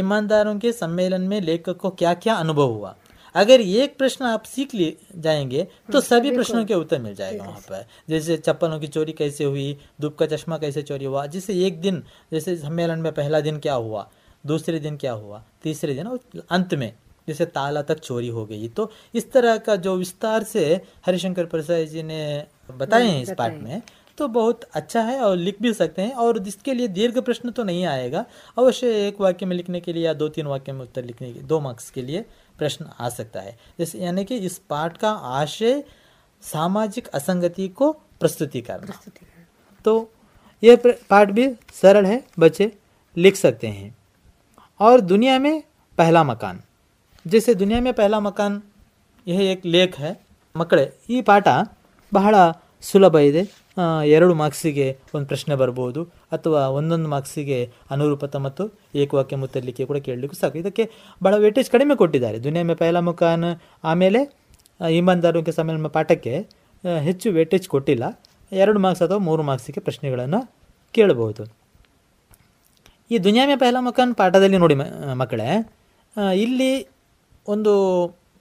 ईमानदारों के सम्मेलन में लेखक को क्या क्या अनुभव हुआ. अगर एक प्रश्न आप सीख ले जाएंगे तो सभी प्रश्नों के उत्तर मिल जाएगा वहाँ पर. जैसे चप्पलों की चोरी कैसे हुई, धूप का चश्मा कैसे चोरी हुआ, जैसे एक दिन, जैसे सम्मेलन में पहला दिन क्या हुआ, दूसरे दिन क्या हुआ, तीसरे दिन और अंत में जैसे ताला तक चोरी हो गई. तो इस तरह का जो विस्तार से हरिशंकर परसाई जी ने बताए हैं इस पाठ में, तो बहुत अच्छा है और लिख भी सकते हैं. और जिसके लिए दीर्घ प्रश्न तो नहीं आएगा, अवश्य एक वाक्य में लिखने के लिए या 2-3 वाक्य में उत्तर लिखने के 2 मार्क्स के लिए प्रश्न आ सकता है. जैसे यानी कि इस पाठ का आशय सामाजिक असंगति को प्रस्तुति करना. तो यह पाठ भी सरल है, बच्चे लिख सकते हैं. और दुनिया में पहला मकान, जैसे दुनिया में पहला मकान, यह एक लेख है मकड़े. ಈ ಪಾಠ ಬಹಳ ಸುಲಭ ಇದೆ. 2 ಮಾರ್ಕ್ಸಿಗೆ ಒಂದು ಪ್ರಶ್ನೆ ಬರ್ಬೋದು, ಅಥವಾ 1 ಮಾರ್ಕ್ಸಿಗೆ ಅನುರೂಪತ ಮತ್ತು ಏಕವಾಕ್ಯ ಮುತ್ತಲಿಕ್ಕೆ ಕೂಡ ಕೇಳಲಿಕ್ಕೂ ಸಾಕು. ಇದಕ್ಕೆ ಭಾಳ ವೇಟೇಜ್ ಕಡಿಮೆ ಕೊಟ್ಟಿದ್ದಾರೆ. ದುನಿಯಾ ಮೇ ಪಹಲಾ ಮಕಾನ್ ಆಮೇಲೆ ಈಮಾನ್ದಾರೋಕೆ ಸಮ್ಮೇಳನ ಪಾಠಕ್ಕೆ ಹೆಚ್ಚು ವೇಟೇಜ್ ಕೊಟ್ಟಿಲ್ಲ. 2 ಮಾರ್ಕ್ಸ್ ಅಥವಾ 3 ಮಾರ್ಕ್ಸಿಗೆ ಪ್ರಶ್ನೆಗಳನ್ನು ಕೇಳಬಹುದು. ಈ ದುನಿಯಾ ಮೇ ಪಹಲಾ ಮಕಾನ್ ಪಾಠದಲ್ಲಿ ನೋಡಿ ಮಕ್ಕಳೇ, ಇಲ್ಲಿ ಒಂದು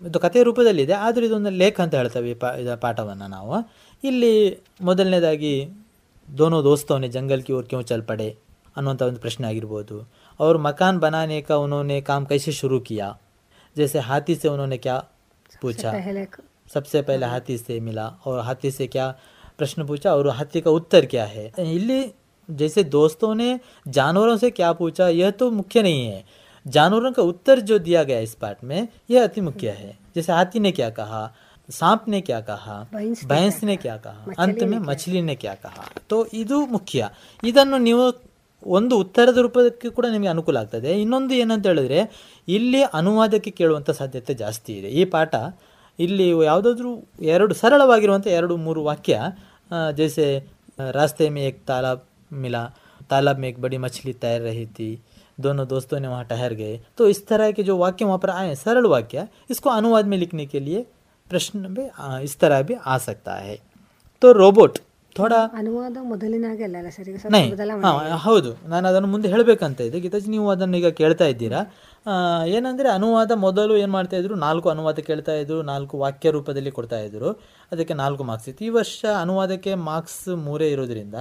ಇದು ಕಥೆಯ ರೂಪದಲ್ಲಿದೆ, ಆದರೆ ಇದೊಂದು ಲೇಖ ಅಂತ ಹೇಳ್ತೇವೆ ಪಾಠವನ್ನು ನಾವು. ಇಲ್ಲಿ ಮೊದಲನೇದಾಗಿ ದೋನೋ ದೋಸ್ತವನೇ ಜಂಗಲ್ ಕಿ ಓರ್ ಕ್ಯೂ ಚಲ್ ಪಡೆ ಅನ್ನುವಂಥ ಒಂದು ಪ್ರಶ್ನೆ ಆಗಿರ್ಬೋದು. ಅವ್ರ ಮಕಾನ್ ಬನಾನೆ ಕಾ ಉನ್ನೋನೆ ಕಾಮ್ ಕೈಸೆ ಶುರು ಕಿಯಾ, ಜೈಸೆ ಹಾಥಿ ಸೆ ಉನ್ನೋನೆ ಕ್ಯಾ ಪೂಛಾ, ಸಬ್ಸೆ ಪಹಲೆ ಹಾಥಿ ಸೆ ಮಿಲಾ ಅವ್ರ ಹಾಥಿ ಸೆ ಕ್ಯಾ ಪ್ರಶ್ನೆ ಪೂಛಾ ಅವ್ರ ಹಾಥಿ ಕಾ ಉತ್ತರ ಕ್ಯಾ ಹೇ. ಇಲ್ಲಿ ಜೈಸೆ ದೋಸ್ತೋನೆ ಜಾನುವರೋ ಸೆ ಕ್ಯಾ ಪೂಛಾ ಯಹ ತೋ ಮುಖ್ಯ ನಹೀ ಹೈ, जानवरों का उत्तर जो दिया गया इस पाठ में यह अति मुख्य है. जैसे हाथी ने क्या कहा, सांप ने क्या कहा, भैंस ने क्या कहा, अंत में मछली ने क्या कहा. तो ಇದು ಮುಖ್ಯ. ಇದನ್ನು ನೀವು ಒಂದು ಉತ್ತರದ ರೂಪಕ್ಕೆ ಕೂಡ ನಿಮಗೆ ಅನುಕೂಲ ಆಗ್ತದೆ. ಇನ್ನೊಂದು ಏನಂತ ಹೇಳಿದ್ರೆ, ಇಲ್ಲಿ ಅನುವಾದಕ್ಕೆ ಕೇಳುವಂಥ ಸಾಧ್ಯತೆ ಜಾಸ್ತಿ ಇದೆ. ಈ ಪಾಠ ಇಲ್ಲಿ ಯಾವುದಾದ್ರೂ 2 ಸರಳವಾಗಿರುವಂಥ 2-3 ವಾಕ್ಯ, ಜೈಸೆ ರಾಸ್ತೆ ಮೇ ಏಕ್ ತಾಲಾಬ್ ಮಿಲಾ, ತಾಲಾಬ್ ಮೇ ಏಕ್ ಬಡಿ ಮಛಲಿ ತೈರ್ ರಹಿ ತಿ, दोनों दोस्तों ने वहाँ ठहर गए. तो इस तरह के जो वाक्य वहाँ पर आए, सरल वाक्य, इसको अनुवाद में लिखने के लिए प्रश्न में इस तरह भी आ सकता है. तो रोबोट थोड़ा ಅನುವಾದ ಮೊದಲಿನಾಗೆ ಅಲ್ಲ ಸರ್, ಈಗ ಸ್ವಲ್ಪ ಬದಲಾವಣೆ. ಹಾಂ ಹೌದು, ನಾನು ಅದನ್ನು ಮುಂದೆ ಹೇಳಬೇಕಂತ ಇದೆ ಗೀತಾಜಿ, ನೀವು ಅದನ್ನು ಈಗ ಕೇಳ್ತಾ ಇದ್ದೀರಾ. ಏನಂದರೆ ಅನುವಾದ ಮೊದಲು ಏನು ಮಾಡ್ತಾಯಿದ್ರು, 4 ಅನುವಾದ ಕೇಳ್ತಾ ಇದ್ರು, 4 ವಾಕ್ಯ ರೂಪದಲ್ಲಿ ಕೊಡ್ತಾ ಇದ್ರು, ಅದಕ್ಕೆ 4 ಮಾರ್ಕ್ಸ್ ಇತ್ತು. ಈ ವರ್ಷ ಅನುವಾದಕ್ಕೆ ಮಾರ್ಕ್ಸ್ 3 ಇರೋದ್ರಿಂದ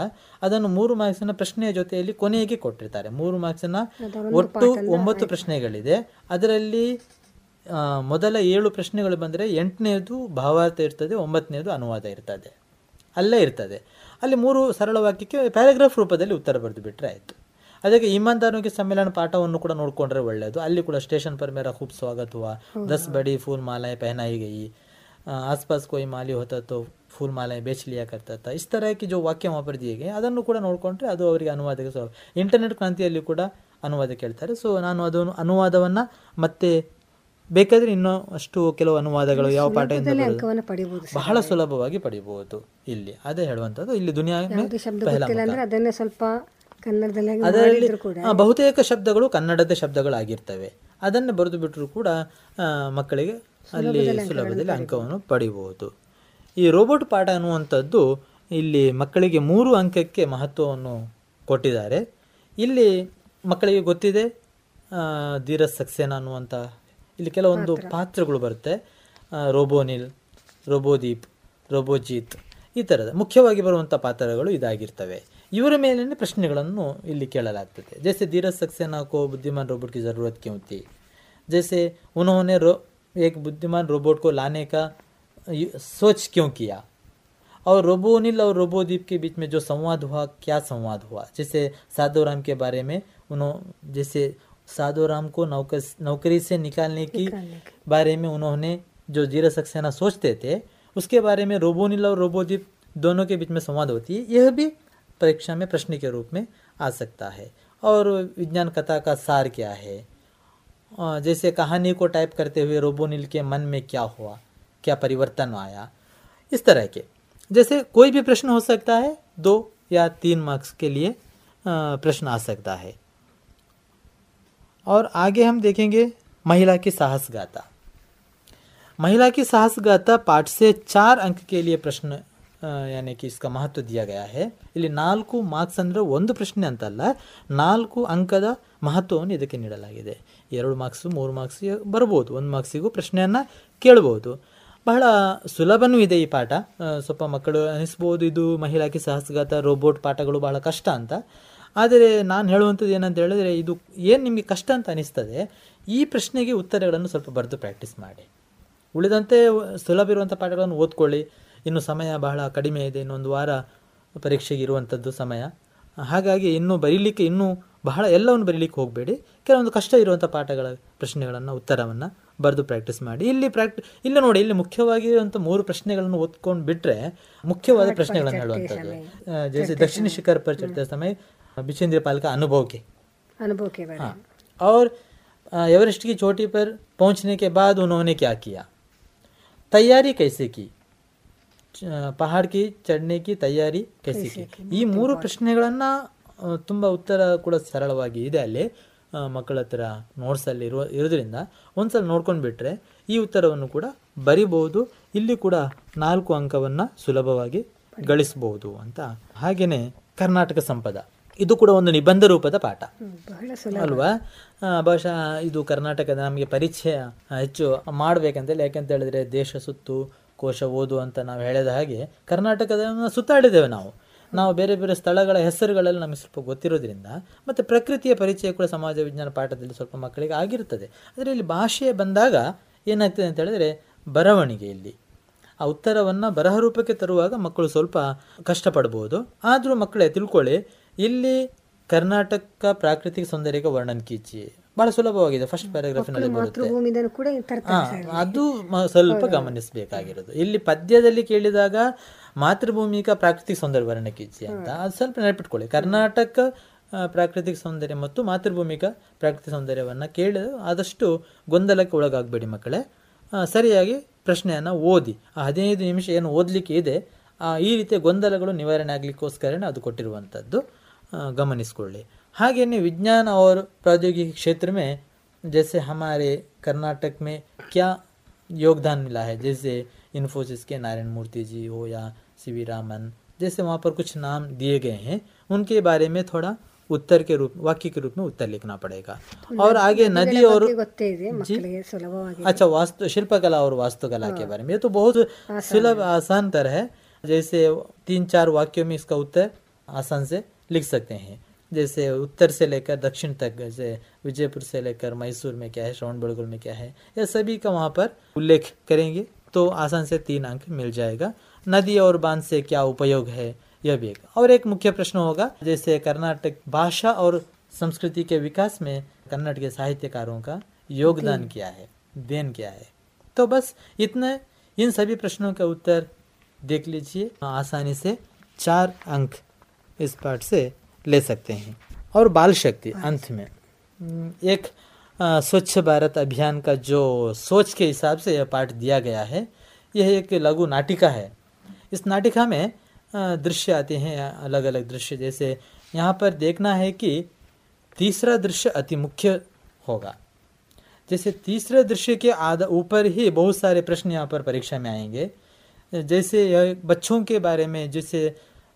ಅದನ್ನು 3 ಮಾರ್ಕ್ಸಿನ ಪ್ರಶ್ನೆಯ ಜೊತೆಯಲ್ಲಿ ಕೊನೆಗೆ ಕೊಟ್ಟಿರ್ತಾರೆ. 3 ಮಾರ್ಕ್ಸಿನ ಒಟ್ಟು 9 ಪ್ರಶ್ನೆಗಳಿದೆ. ಅದರಲ್ಲಿ ಮೊದಲ 7 ಪ್ರಶ್ನೆಗಳು ಬಂದರೆ 8ನೇದು ಭಾವಾರ್ಥ ಇರ್ತದೆ, 9ನೇದು ಅನುವಾದ ಇರ್ತದೆ, ಅಲ್ಲೇ ಇರ್ತದೆ. ಅಲ್ಲಿ 3 ಸರಳ ವಾಕ್ಯಕ್ಕೆ ಪ್ಯಾರಾಗ್ರಾಫ್ ರೂಪದಲ್ಲಿ ಉತ್ತರ ಬರೆದು ಬಿಟ್ಟರೆ ಆಯಿತು. ಅದಕ್ಕೆ ಈಮಾನ್ದಾರೋಕೆ ಸಮ್ಮೇಳನ ಪಾಠವನ್ನು ಕೂಡ ನೋಡಿಕೊಂಡ್ರೆ ಒಳ್ಳೆಯದು. ಅಲ್ಲಿ ಕೂಡ ಸ್ಟೇಷನ್ ಪರ್ ಮೇರಾ ಖೂಬ್ ಸ್ವಾಗತ ಹುವಾ, 10 ಬಡಿ ಫೂಲ್ ಮಾಲಾಯ್ ಪೆಹನಾಯಿ ಗಯಿ, ಆಸ್ಪಾಸ್ ಕೋಯಿ ಮಾಲಿ ಹೋತಾ ತೋ ಫೂಲ್ ಮಾಲಾಯ್ ಬೇಚಲಿಯಾ ಕರ್ತಾ, ಇಸ್ ತರಕ್ಕೆ ಜೋ ವಾಕ್ಯ ವಾಪರ್ ದಿಯೇಗೆ ಅದನ್ನು ಕೂಡ ನೋಡಿಕೊಂಡ್ರೆ ಅದು ಅವರಿಗೆ ಅನುವಾದಕ್ಕೆ ಸ್ವಾಗತ. ಇಂಟರ್ನೆಟ್ ಕ್ರಾಂತಿಯಲ್ಲಿ ಕೂಡ ಅನುವಾದ ಕೇಳ್ತಾರೆ. ಸೊ ನಾನು ಅದನ್ನು ಅನುವಾದವನ್ನು ಮತ್ತೆ ಬೇಕಾದರೆ ಇನ್ನೂ ಅಷ್ಟು ಕೆಲವು ಅನುವಾದಗಳು ಯಾವ ಪಾಠ ಬಹಳ ಸುಲಭವಾಗಿ ಪಡಿಬಹುದು. ಇಲ್ಲಿ ಅದೇ ಹೇಳುವಂಥದ್ದು. ಇಲ್ಲಿ ದುನಿಯಾ ಅದರಲ್ಲಿ ಬಹುತೇಕ ಶಬ್ದಗಳು ಕನ್ನಡದ ಶಬ್ದಗಳಾಗಿರ್ತವೆ. ಅದನ್ನು ಬರೆದು ಬಿಟ್ಟರು ಕೂಡ ಮಕ್ಕಳಿಗೆ ಅಲ್ಲಿ ಸುಲಭದಲ್ಲಿ ಅಂಕವನ್ನು ಪಡಿಬಹುದು. ಈ ರೋಬೋಟ್ ಪಾಠ ಅನ್ನುವಂಥದ್ದು ಇಲ್ಲಿ ಮಕ್ಕಳಿಗೆ 3 ಅಂಕಕ್ಕೆ ಮಹತ್ವವನ್ನು ಕೊಟ್ಟಿದ್ದಾರೆ. ಇಲ್ಲಿ ಮಕ್ಕಳಿಗೆ ಗೊತ್ತಿದೆ ಧೀರಜ್ ಸಕ್ಸೇನಾ ಅನ್ನುವಂಥ ಇಲ್ಲಿ ಕೆಲವೊಂದು ಪಾತ್ರಗಳು ಬರುತ್ತೆ, ರೋಬೋನಿಲ್, ರೋಬೋದೀಪ್, ರೋಬೋಜೀತ್ ಈ ಥರದ ಮುಖ್ಯವಾಗಿ ಬರುವಂಥ ಪಾತ್ರಗಳು ಇದಾಗಿರ್ತವೆ. ಇವರ ಮೇಲಿನ ಪ್ರಶ್ನೆಗಳನ್ನು ಇಲ್ಲಿ ಕೇಳಲಾಗ್ತದೆ. ಜೈಸೆ ಧೀರಜ್ ಸಕ್ಸೇನಾ ಕೋ ಬುದ್ಧಿಮಾನ್ ರೋಬೋಟ್ ಕಿ ಜರೂರತ್ ಕ್ಯೂ ಥಿ, ಜೈಸೆ ಉನ್ಹೋನೆ ಏಕ್ ಬುದ್ಧಿಮಾನ್ ರೋಬೋಟ್ ಕೋ ಲಾನೆ ಕಾ ಸೋಚ್ ಕ್ಯೂ ಕಿಯಾ, और रोबोनिल और रोबोदीप के बीच में जो संवाद हुआ क्या संवाद हुआ, जैसे साधुराम के बारे में उन्होंने जैसे साधुराम को नौकरी से निकालने के बारे में उन्होंने जो धीरज सक्सेना सोचते थे उसके बारे में रोबोनिल और रोबोदीप दोनों के बीच में संवाद होती है. यह भी परीक्षा में प्रश्न के रूप में आ सकता है. और विज्ञान कथा का सार क्या है, जैसे कहानी को टाइप करते हुए रोबोनिल के मन में क्या हुआ, क्या परिवर्तन आया, इस तरह के जैसे कोई भी प्रश्न हो सकता है. 2 या 3 मार्क्स के लिए प्रश्न आ सकता है. और आगे हम देखेंगे महिला की साहस गाथा. महिला की साहस गाथा पाठ से 4 अंक के लिए प्रश्न यानी कि इसका महत्व दिया गया है. ಇಲ್ಲಿ 4 ಮಾರ್ಕ್ಸ್ ಅಂದರೆ ಒಂದು ಪ್ರಶ್ನೆ ಅಂತಲ್ಲ, 4 ಅಂಕದ ಮಹತ್ವವನ್ನು ಇದಕ್ಕೆ ನೀಡಲಾಗಿದೆ. 2 ಮಾರ್ಕ್ಸು 3 ಮಾರ್ಕ್ಸ್ ಬರ್ಬೋದು, 1 ಮಾರ್ಕ್ಸಿಗೂ ಪ್ರಶ್ನೆಯನ್ನು ಕೇಳ್ಬೋದು. ಬಹಳ ಸುಲಭನೂ ಇದೆ ಈ ಪಾಠ. ಸ್ವಲ್ಪ ಮಕ್ಕಳು ಅನಿಸ್ಬೋದು ಇದು ಮಹಿಳಾ ಕಿ ಸಾಹಸಗಾತ ರೋಬೋಟ್ ಪಾಠಗಳು ಬಹಳ ಕಷ್ಟ ಅಂತ, ಆದರೆ ನಾನು ಹೇಳುವಂಥದ್ದು ಏನಂತ ಹೇಳಿದ್ರೆ ಇದು ಏನು ನಿಮಗೆ ಕಷ್ಟ ಅಂತ ಅನಿಸ್ತದೆ, ಈ ಪ್ರಶ್ನೆಗೆ ಉತ್ತರಗಳನ್ನು ಸ್ವಲ್ಪ ಬರೆದು ಪ್ರಾಕ್ಟೀಸ್ ಮಾಡಿ. ಉಳಿದಂತೆ ಸುಲಭ ಇರುವಂಥ ಪಾಠಗಳನ್ನು ಓದ್ಕೊಳ್ಳಿ. ಇನ್ನು ಸಮಯ ಬಹಳ ಕಡಿಮೆ ಇದೆ, ಇನ್ನೊಂದು ವಾರ ಪರೀಕ್ಷೆಗೆ ಇರುವಂಥದ್ದು ಸಮಯ. ಹಾಗಾಗಿ ಇನ್ನೂ ಬರೀಲಿಕ್ಕೆ ಬಹಳ ಎಲ್ಲವನ್ನು ಬರೀಲಿಕ್ಕೆ ಹೋಗಬೇಡಿ. ಕೆಲವೊಂದು ಕಷ್ಟ ಇರುವಂಥ ಪಾಠಗಳ ಪ್ರಶ್ನೆಗಳನ್ನು ಉತ್ತರವನ್ನು ಬರೆದು ಪ್ರಾಕ್ಟೀಸ್ ಮಾಡಿ. ಇಲ್ಲಿ ನೋಡಿ, ಇಲ್ಲಿ ಮುಖ್ಯವಾಗಿರುವಂಥ 3 ಪ್ರಶ್ನೆಗಳನ್ನು ಓದ್ಕೊಂಡು ಬಿಟ್ಟರೆ ಮುಖ್ಯವಾದ ಪ್ರಶ್ನೆಗಳನ್ನು ಹೇಳುವಂಥದ್ದು. ಜೈಸೆ ದಕ್ಷಿಣ ಶಿಖರ್ ಪರ್ ಚರ್ಚೆ ಸಮಯ ಬಿಚೇಂದ್ರ ಪಾಲ್ ಕಾ ಅನುಭವಕ್ಕೆ और एवरेस्ट की चोटी पर पहुंचने के बाद उन्होंने क्या किया, तैयारी कैसे की, पहाड़ की चढ़ने की तैयारी कैसे की. ಈ 3 ಪ್ರಶ್ನೆಗಳನ್ನು ತುಂಬ ಉತ್ತರ ಕೂಡ ಸರಳವಾಗಿ ಇದೆ. ಅಲ್ಲಿ ಮಕ್ಕಳ ಹತ್ರ ನೋಟ್ಸಲ್ಲಿ ಇರೋದ್ರಿಂದ ಒಂದು ಸಲ ನೋಡ್ಕೊಂಡು ಬಿಟ್ಟರೆ ಈ ಉತ್ತರವನ್ನು ಕೂಡ ಬರಿಬೋದು. ಇಲ್ಲಿ ಕೂಡ 4 ಅಂಕವನ್ನು ಸುಲಭವಾಗಿ ಗಳಿಸ್ಬೋದು ಅಂತ. ಹಾಗೆಯೇ ಕರ್ನಾಟಕ ಸಂಪದ, ಇದು ಕೂಡ ಒಂದು ನಿಬಂಧ ರೂಪದ ಪಾಠ ಅಲ್ವಾ. ಬಹುಶಃ ಇದು ಕರ್ನಾಟಕದ ನಮಗೆ ಪರಿಚಯ ಹೆಚ್ಚು ಮಾಡಬೇಕಂತೇಳಿ, ಯಾಕೆಂತ ಹೇಳಿದ್ರೆ ದೇಶ ಸುತ್ತು ಕೋಶ ಓದು ಅಂತ ನಾವು ಹೇಳಿದ ಹಾಗೆ ಕರ್ನಾಟಕದ ಸುತ್ತಾಡಿದ್ದೇವೆ ನಾವು ಬೇರೆ ಬೇರೆ ಸ್ಥಳಗಳ ಹೆಸರುಗಳಲ್ಲಿ ನಮಗೆ ಸ್ವಲ್ಪ ಗೊತ್ತಿರೋದ್ರಿಂದ, ಮತ್ತು ಪ್ರಕೃತಿಯ ಪರಿಚಯ ಕೂಡ ಸಮಾಜ ವಿಜ್ಞಾನ ಪಾಠದಲ್ಲಿ ಸ್ವಲ್ಪ ಮಕ್ಕಳಿಗೆ ಆಗಿರ್ತದೆ. ಆದರೆ ಇಲ್ಲಿ ಭಾಷೆ ಬಂದಾಗ ಏನಾಗ್ತದೆ ಅಂತ ಹೇಳಿದ್ರೆ ಬರವಣಿಗೆಯಲ್ಲಿ ಆ ಉತ್ತರವನ್ನು ಬರಹ ರೂಪಕ್ಕೆ ತರುವಾಗ ಮಕ್ಕಳು ಸ್ವಲ್ಪ ಕಷ್ಟಪಡ್ಬೋದು. ಆದರೂ ಮಕ್ಕಳೇ ತಿಳ್ಕೊಳ್ಳಿ, ಇಲ್ಲಿ ಕರ್ನಾಟಕ ಪ್ರಾಕೃತಿಕ ಸೌಂದರ್ಯಕ್ಕೆ ವರ್ಣನ್ ಕೀಚಿ ಬಹಳ ಸುಲಭವಾಗಿದೆ, ಫಸ್ಟ್ ಪ್ಯಾರಾಗ್ರಾಫಿನಲ್ಲಿ ಬರುತ್ತೆ. ಅದು ಸ್ವಲ್ಪ ಗಮನಿಸಬೇಕಾಗಿರೋದು. ಇಲ್ಲಿ ಪದ್ಯದಲ್ಲಿ ಕೇಳಿದಾಗ ಮಾತೃಭೂಮಿಕ ಪ್ರಾಕೃತಿಕ ಸೌಂದರ್ಯ ವರ್ಣನೆ ಕೀಚಿ ಅಂತ, ಅದು ಸ್ವಲ್ಪ ನೆನಪಿಟ್ಕೊಳ್ಳಿ. ಕರ್ನಾಟಕ ಪ್ರಾಕೃತಿಕ ಸೌಂದರ್ಯ ಮತ್ತು ಮಾತೃಭೂಮಿಕ ಪ್ರಾಕೃತಿಕ ಸೌಂದರ್ಯವನ್ನು ಕೇಳಿ ಆದಷ್ಟು ಗೊಂದಲಕ್ಕೆ ಒಳಗಾಗಬೇಡಿ ಮಕ್ಕಳೇ. ಸರಿಯಾಗಿ ಪ್ರಶ್ನೆಯನ್ನು ಓದಿ, ಆ 15 ನಿಮಿಷ ಏನು ಓದಲಿಕ್ಕೆ ಇದೆ ಈ ರೀತಿಯ ಗೊಂದಲಗಳು ನಿವಾರಣೆ ಆಗಲಿಕ್ಕೋಸ್ಕರನೇ ಅದು ಕೊಟ್ಟಿರುವಂಥದ್ದು, ಗಮನಿಸ್ಕೊಳ್ಳಿ. ಹಾಗೆಯೇ ವಿಜ್ಞಾನ और प्रौद्योगिकी क्षेत्र में जैसे हमारे कर्नाटक में क्या योगदान मिला है, जैसे इन्फोसिस के नारायण मूर्ति जी हो या CV रामन जैसे वहाँ पर कुछ नाम दिए गए हैं, उनके बारे में थोड़ा उत्तर के रूप वाक्य के रूप में उत्तर लिखना पड़ेगा. और आगे नदी और अच्छा वास्तु शिल्पकला और वास्तुकला के बारे में, ये तो बहुत सुलभ आसान तरह है. जैसे 3-4 वाक्यों में इसका उत्तर आसान से लिख सकते हैं. जैसे उत्तर से लेकर दक्षिण तक, जैसे विजयपुर से लेकर मैसूर में क्या है, श्रवणबेलगोला में क्या है, यह सभी का वहाँ पर उल्लेख करेंगे तो आसान से 3 अंक मिल जाएगा. नदी और बांध से क्या उपयोग है, यह भी एक. और एक मुख्य प्रश्न होगा, जैसे कर्नाटक भाषा और संस्कृति के विकास में कर्नाटक के साहित्यकारों का योगदान क्या है, देन क्या है. तो बस इतने, इन सभी प्रश्नों का उत्तर देख लीजिए. आसानी से 4 अंक इस पाठ से ले सकते हैं. और बाल शक्ति अंत में एक स्वच्छ भारत अभियान का जो सोच के हिसाब से यह पाठ दिया गया है, यह एक लघु नाटिका है. इस नाटिका में दृश्य आते हैं, अलग अलग दृश्य. जैसे यहाँ पर देखना है कि तीसरा दृश्य अति मुख्य होगा. जैसे तीसरे दृश्य के ऊपर ही बहुत सारे प्रश्न यहाँ पर परीक्षा में आएंगे. जैसे बच्चों के बारे में, जैसे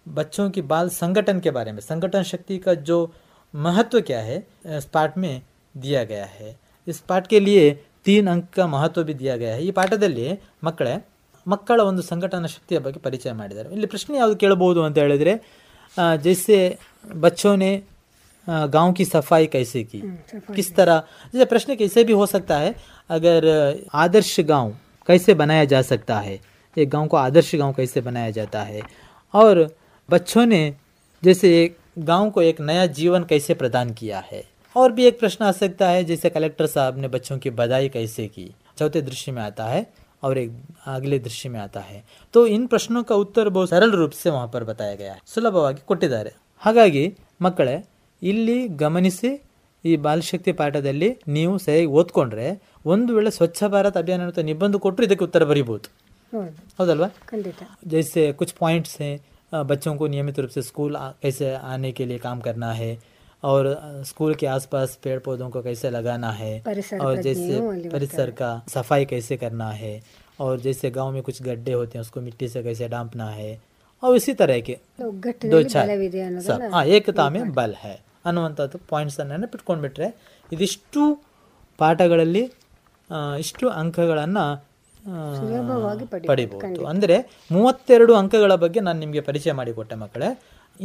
बच्चों की बाल संगठन के बारे में, संगठन शक्ति का जो महत्व क्या है इस पाठ में दिया गया है. इस पाठ के लिए 3 अंक का महत्व भी दिया गया है. ಈ ಪಾಠದಲ್ಲಿ ಮಕ್ಕಳ ಒಂದು ಸಂಘಟನಾ ಶಕ್ತಿಯ ಬಗ್ಗೆ ಪರಿಚಯ ಮಾಡಿದ್ದಾರೆ. ಇಲ್ಲಿ ಪ್ರಶ್ನೆ ಯಾವುದು ಕೇಳಬಹುದು ಅಂತ ಹೇಳಿದರೆ, ಜೈಸೆ ಬಚ್ಚೋನೆ गाँव की सफाई कैसे की, किस तरह, जैसे प्रश्न कैसे भी हो सकता है. अगर आदर्श गांव कैसे बनाया जा सकता है, एक गांव को आदर्श गांव कैसे बनाया जाता है, और बच्चों ने जैसे एक गांव को एक नया जीवन कैसे प्रदान किया है. और भी एक प्रश्न आ सकता है, जैसे कलेक्टर साहब ने बच्चों की बधाई कैसे की, चौथे दृश्य में आता है और एक अगले दृश्य में आता है. तो इन प्रश्नों का उत्तर बहुत सरल रूप से वहाँ पर बताया गया है, ಸುಲಭವಾಗಿ ಕೊಟ್ಟಿದ್ದಾರೆ. ಹಾಗಾಗಿ ಮಕ್ಕಳೇ, ಇಲ್ಲಿ ಗಮನಿಸಿ, ಈ ಬಾಲಶಕ್ತಿ ಪಾಠದಲ್ಲಿ ನೀವು ಸರಿಯಾಗಿ ಓದ್ಕೊಂಡ್ರೆ ಒಂದು ವೇಳೆ ಸ್ವಚ್ಛ ಭಾರತ್ ಅಭಿಯಾನ ಅಂತ ನಿಬಂಧ ಕೊಟ್ಟರು ಇದಕ್ಕೆ ಉತ್ತರ ಬರೀಬಹುದು. ಹೌದಲ್ವಾ? ಖಂಡಿತ. ಜೈಸೆ ಕುಚ್ ಪಾಯಿಂಟ್ಸ್ ಹೇ, ಬಚ್ಚೋಂ ಕೋ ನಿಯಮಿತ ರೂಪ ಸೆ ಸ್ಕೂಲ್ ಕೈಸೆ ಆನೆ ಕೆ ಲಿಯೆ ಕಾಮ್ ಕರ್ನಾ ಹೇ, ಔರ್ ಸ್ಕೂಲ್ ಕೆ ಆಸ್ಪಾಸ್ ಪೇಡ್ ಪೌಧೋಂ ಕೋ ಕೈಸೆ ಲಗಾನಾ ಹೇ, ಔರ್ ಜೈಸೆ ಪರಿಸರ ಕಾ ಸಫಾಯಿ ಕೈಸೆ ಕರ್ನಾ ಹೇ, ಔರ್ ಜೈಸೆ ಗಾಂವ್ ಮೇ ಕುಚ್ ಗಡ್ಡೆ ಹೋತೆ ಹೈ ಉಸ್ಕೋ ಮಿಟ್ಟಿ ಸೆ ಕೈಸೆ ಡಾಂಪನಾ ಹೈ, ಔರ್ ಇಸಿ ತರಹ ಕೆ ದೋ ಚಾರ್ ಹಾ ಏಕತಾ ಮೇ ಬಲ್ ಹೈ ಅನ್ನುವಂಥದ್ದು ಪಾಯಿಂಟ್ಸನ್ನು ನೆನಪಿಟ್ಕೊಂಡ್ಬಿಟ್ರೆ ಇದಿಷ್ಟು ಪಾಠಗಳಲ್ಲಿ ಇಷ್ಟು ಅಂಕಗಳನ್ನು ಪಡಿಬೋದು. ಅಂದರೆ 32 ಅಂಕಗಳ ಬಗ್ಗೆ ನಾನು ನಿಮಗೆ ಪರಿಚಯ ಮಾಡಿಕೊಟ್ಟೆ ಮಕ್ಕಳೇ.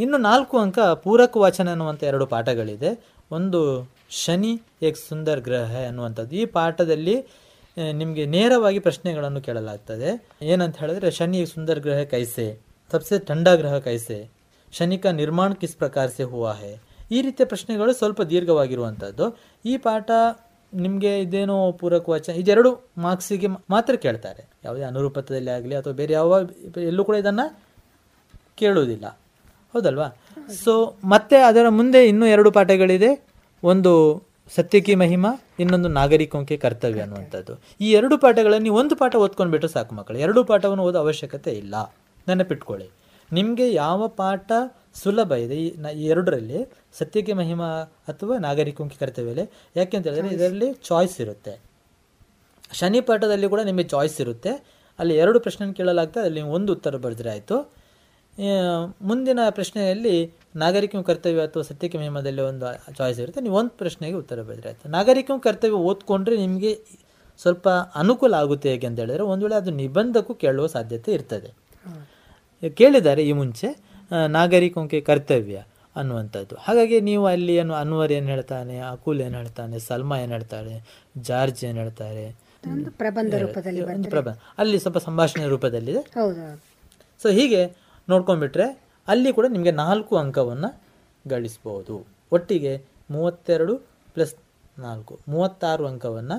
ಇನ್ನು 4 ಅಂಕ ಪೂರಕ ವಾಚನ ಅನ್ನುವಂಥ 2 ಪಾಠಗಳಿದೆ. ಒಂದು ಶನಿ ಏಕ್ ಸುಂದರ್ ಗ್ರಹ ಅನ್ನುವಂಥದ್ದು. ಈ ಪಾಠದಲ್ಲಿ ನಿಮಗೆ ನೇರವಾಗಿ ಪ್ರಶ್ನೆಗಳನ್ನು ಕೇಳಲಾಗ್ತದೆ. ಏನಂತ ಹೇಳಿದ್ರೆ, ಶನಿ ಏಕ್ ಸುಂದರ್ ಗ್ರಹ ಕೈಸೆ, ಸಬ್ಸೆ ಠಂಡಾ ಗ್ರಹ ಕೈಸೆ, ಶನಿ ಕಾ ನಿರ್ಮಾಣ ಕಿಸ್ ಪ್ರಕಾರ ಸೆ ಹುವಾ ಹೈ, ಈ ರೀತಿಯ ಪ್ರಶ್ನೆಗಳು ಸ್ವಲ್ಪ ದೀರ್ಘವಾಗಿರುವಂಥದ್ದು. ಈ ಪಾಠ ನಿಮಗೆ ಇದೇನೋ ಪೂರಕ ವಾಚನ, ಇದೆರಡು ಮಾರ್ಕ್ಸಿಗೆ ಮಾತ್ರ ಕೇಳ್ತಾರೆ. ಯಾವುದೇ ಅನುರೂಪದಲ್ಲಿ ಆಗಲಿ ಅಥವಾ ಬೇರೆ ಯಾವ ಎಲ್ಲೂ ಕೂಡ ಇದನ್ನು ಕೇಳೋದಿಲ್ಲ. ಹೌದಲ್ವಾ? ಸೊ ಮತ್ತೆ ಅದರ ಮುಂದೆ ಇನ್ನೂ 2 ಪಾಠಗಳಿದೆ. ಒಂದು ಸತ್ಯಕ್ಕೆ ಮಹಿಮಾ, ಇನ್ನೊಂದು ನಾಗರಿಕೋಂಕೆ ಕರ್ತವ್ಯ ಅನ್ನುವಂಥದ್ದು. ಈ 2 ಪಾಠಗಳನ್ನು ನೀವು ಒಂದು ಪಾಠ ಓದ್ಕೊಂಡ್ಬಿಟ್ಟು ಸಾಕು ಮಕ್ಕಳು. 2 ಪಾಠವನ್ನು ಓದೋ ಅವಶ್ಯಕತೆ ಇಲ್ಲ. ನೆನಪಿಟ್ಕೊಳ್ಳಿ, ನಿಮಗೆ ಯಾವ ಪಾಠ ಸುಲಭ ಇದೆ ಈ 2ರಲ್ಲಿ, ಸತ್ಯಕ್ಕೆ ಮಹಿಮಾ ಅಥವಾ ನಾಗರಿಕೋಂಕೆ ಕರ್ತವ್ಯ. ಯಾಕೆ ಅಂತ ಹೇಳಿದ್ರೆ ಇದರಲ್ಲಿ ಚಾಯ್ಸ್ ಇರುತ್ತೆ. ಶನಿ ಪಾಠದಲ್ಲಿ ಕೂಡ ನಿಮಗೆ ಚಾಯ್ಸ್ ಇರುತ್ತೆ. ಅಲ್ಲಿ 2 ಪ್ರಶ್ನೆ ಕೇಳಲಾಗ್ತದೆ, ಅಲ್ಲಿ ಒಂದು ಉತ್ತರ ಬರೆದ್ರೆ ಆಯಿತು. ಮುಂದಿನ ಪ್ರಶ್ನೆಯಲ್ಲಿ ನಾಗರಿಕೋಂಕೆ ಕರ್ತವ್ಯ ಅಥವಾ ಸತ್ಯಕ್ಕೆ ಮಹಿಮಾದಲ್ಲಿ ಒಂದು ಚಾಯ್ಸ್ ಇರುತ್ತೆ, ನೀವು ಒಂದು ಪ್ರಶ್ನೆಗೆ ಉತ್ತರ ಬರೆದ್ರೆ ಆಯಿತು. ನಾಗರಿಕೋಂಕೆ ಕರ್ತವ್ಯ ಓದ್ಕೊಂಡ್ರೆ ನಿಮಗೆ ಸ್ವಲ್ಪ ಅನುಕೂಲ ಆಗುತ್ತೆ. ಹೇಗೆ ಅಂತ ಹೇಳಿದ್ರೆ, ಒಂದು ವೇಳೆ ಅದು ನಿಬಂಧಕ್ಕೂ ಕೇಳುವ ಸಾಧ್ಯತೆ ಇರ್ತದೆ. ಕೇಳಿದ್ದಾರೆ ಈ ಮುಂಚೆ ನಾಗರಿಕೋಂಕೆ ಕರ್ತವ್ಯ ಅನ್ನುವಂಥದ್ದು. ಹಾಗಾಗಿ ನೀವು ಅಲ್ಲಿ ಅನ್ವರ್ ಏನು ಹೇಳ್ತಾನೆ, ಅಕುಲ್ ಏನು ಹೇಳ್ತಾನೆ, ಸಲ್ಮಾ ಏನು ಹೇಳ್ತಾಳೆ, ಜಾರ್ಜ್ ಏನು ಹೇಳ್ತಾರೆ, ಪ್ರಬಂಧ ರೂಪದಲ್ಲಿ ಒಂದು ಪ್ರಬಂಧ ಅಲ್ಲಿ ಸ್ವಲ್ಪ ಸಂಭಾಷಣೆ ರೂಪದಲ್ಲಿದೆ. ಸೊ ಹೀಗೆ ನೋಡ್ಕೊಂಡ್ಬಿಟ್ರೆ ಅಲ್ಲಿ ಕೂಡ ನಿಮಗೆ 4 ಅಂಕವನ್ನು ಗಳಿಸ್ಬೋದು. ಒಟ್ಟಿಗೆ 32 ಪ್ಲಸ್ 4 36 ಅಂಕವನ್ನು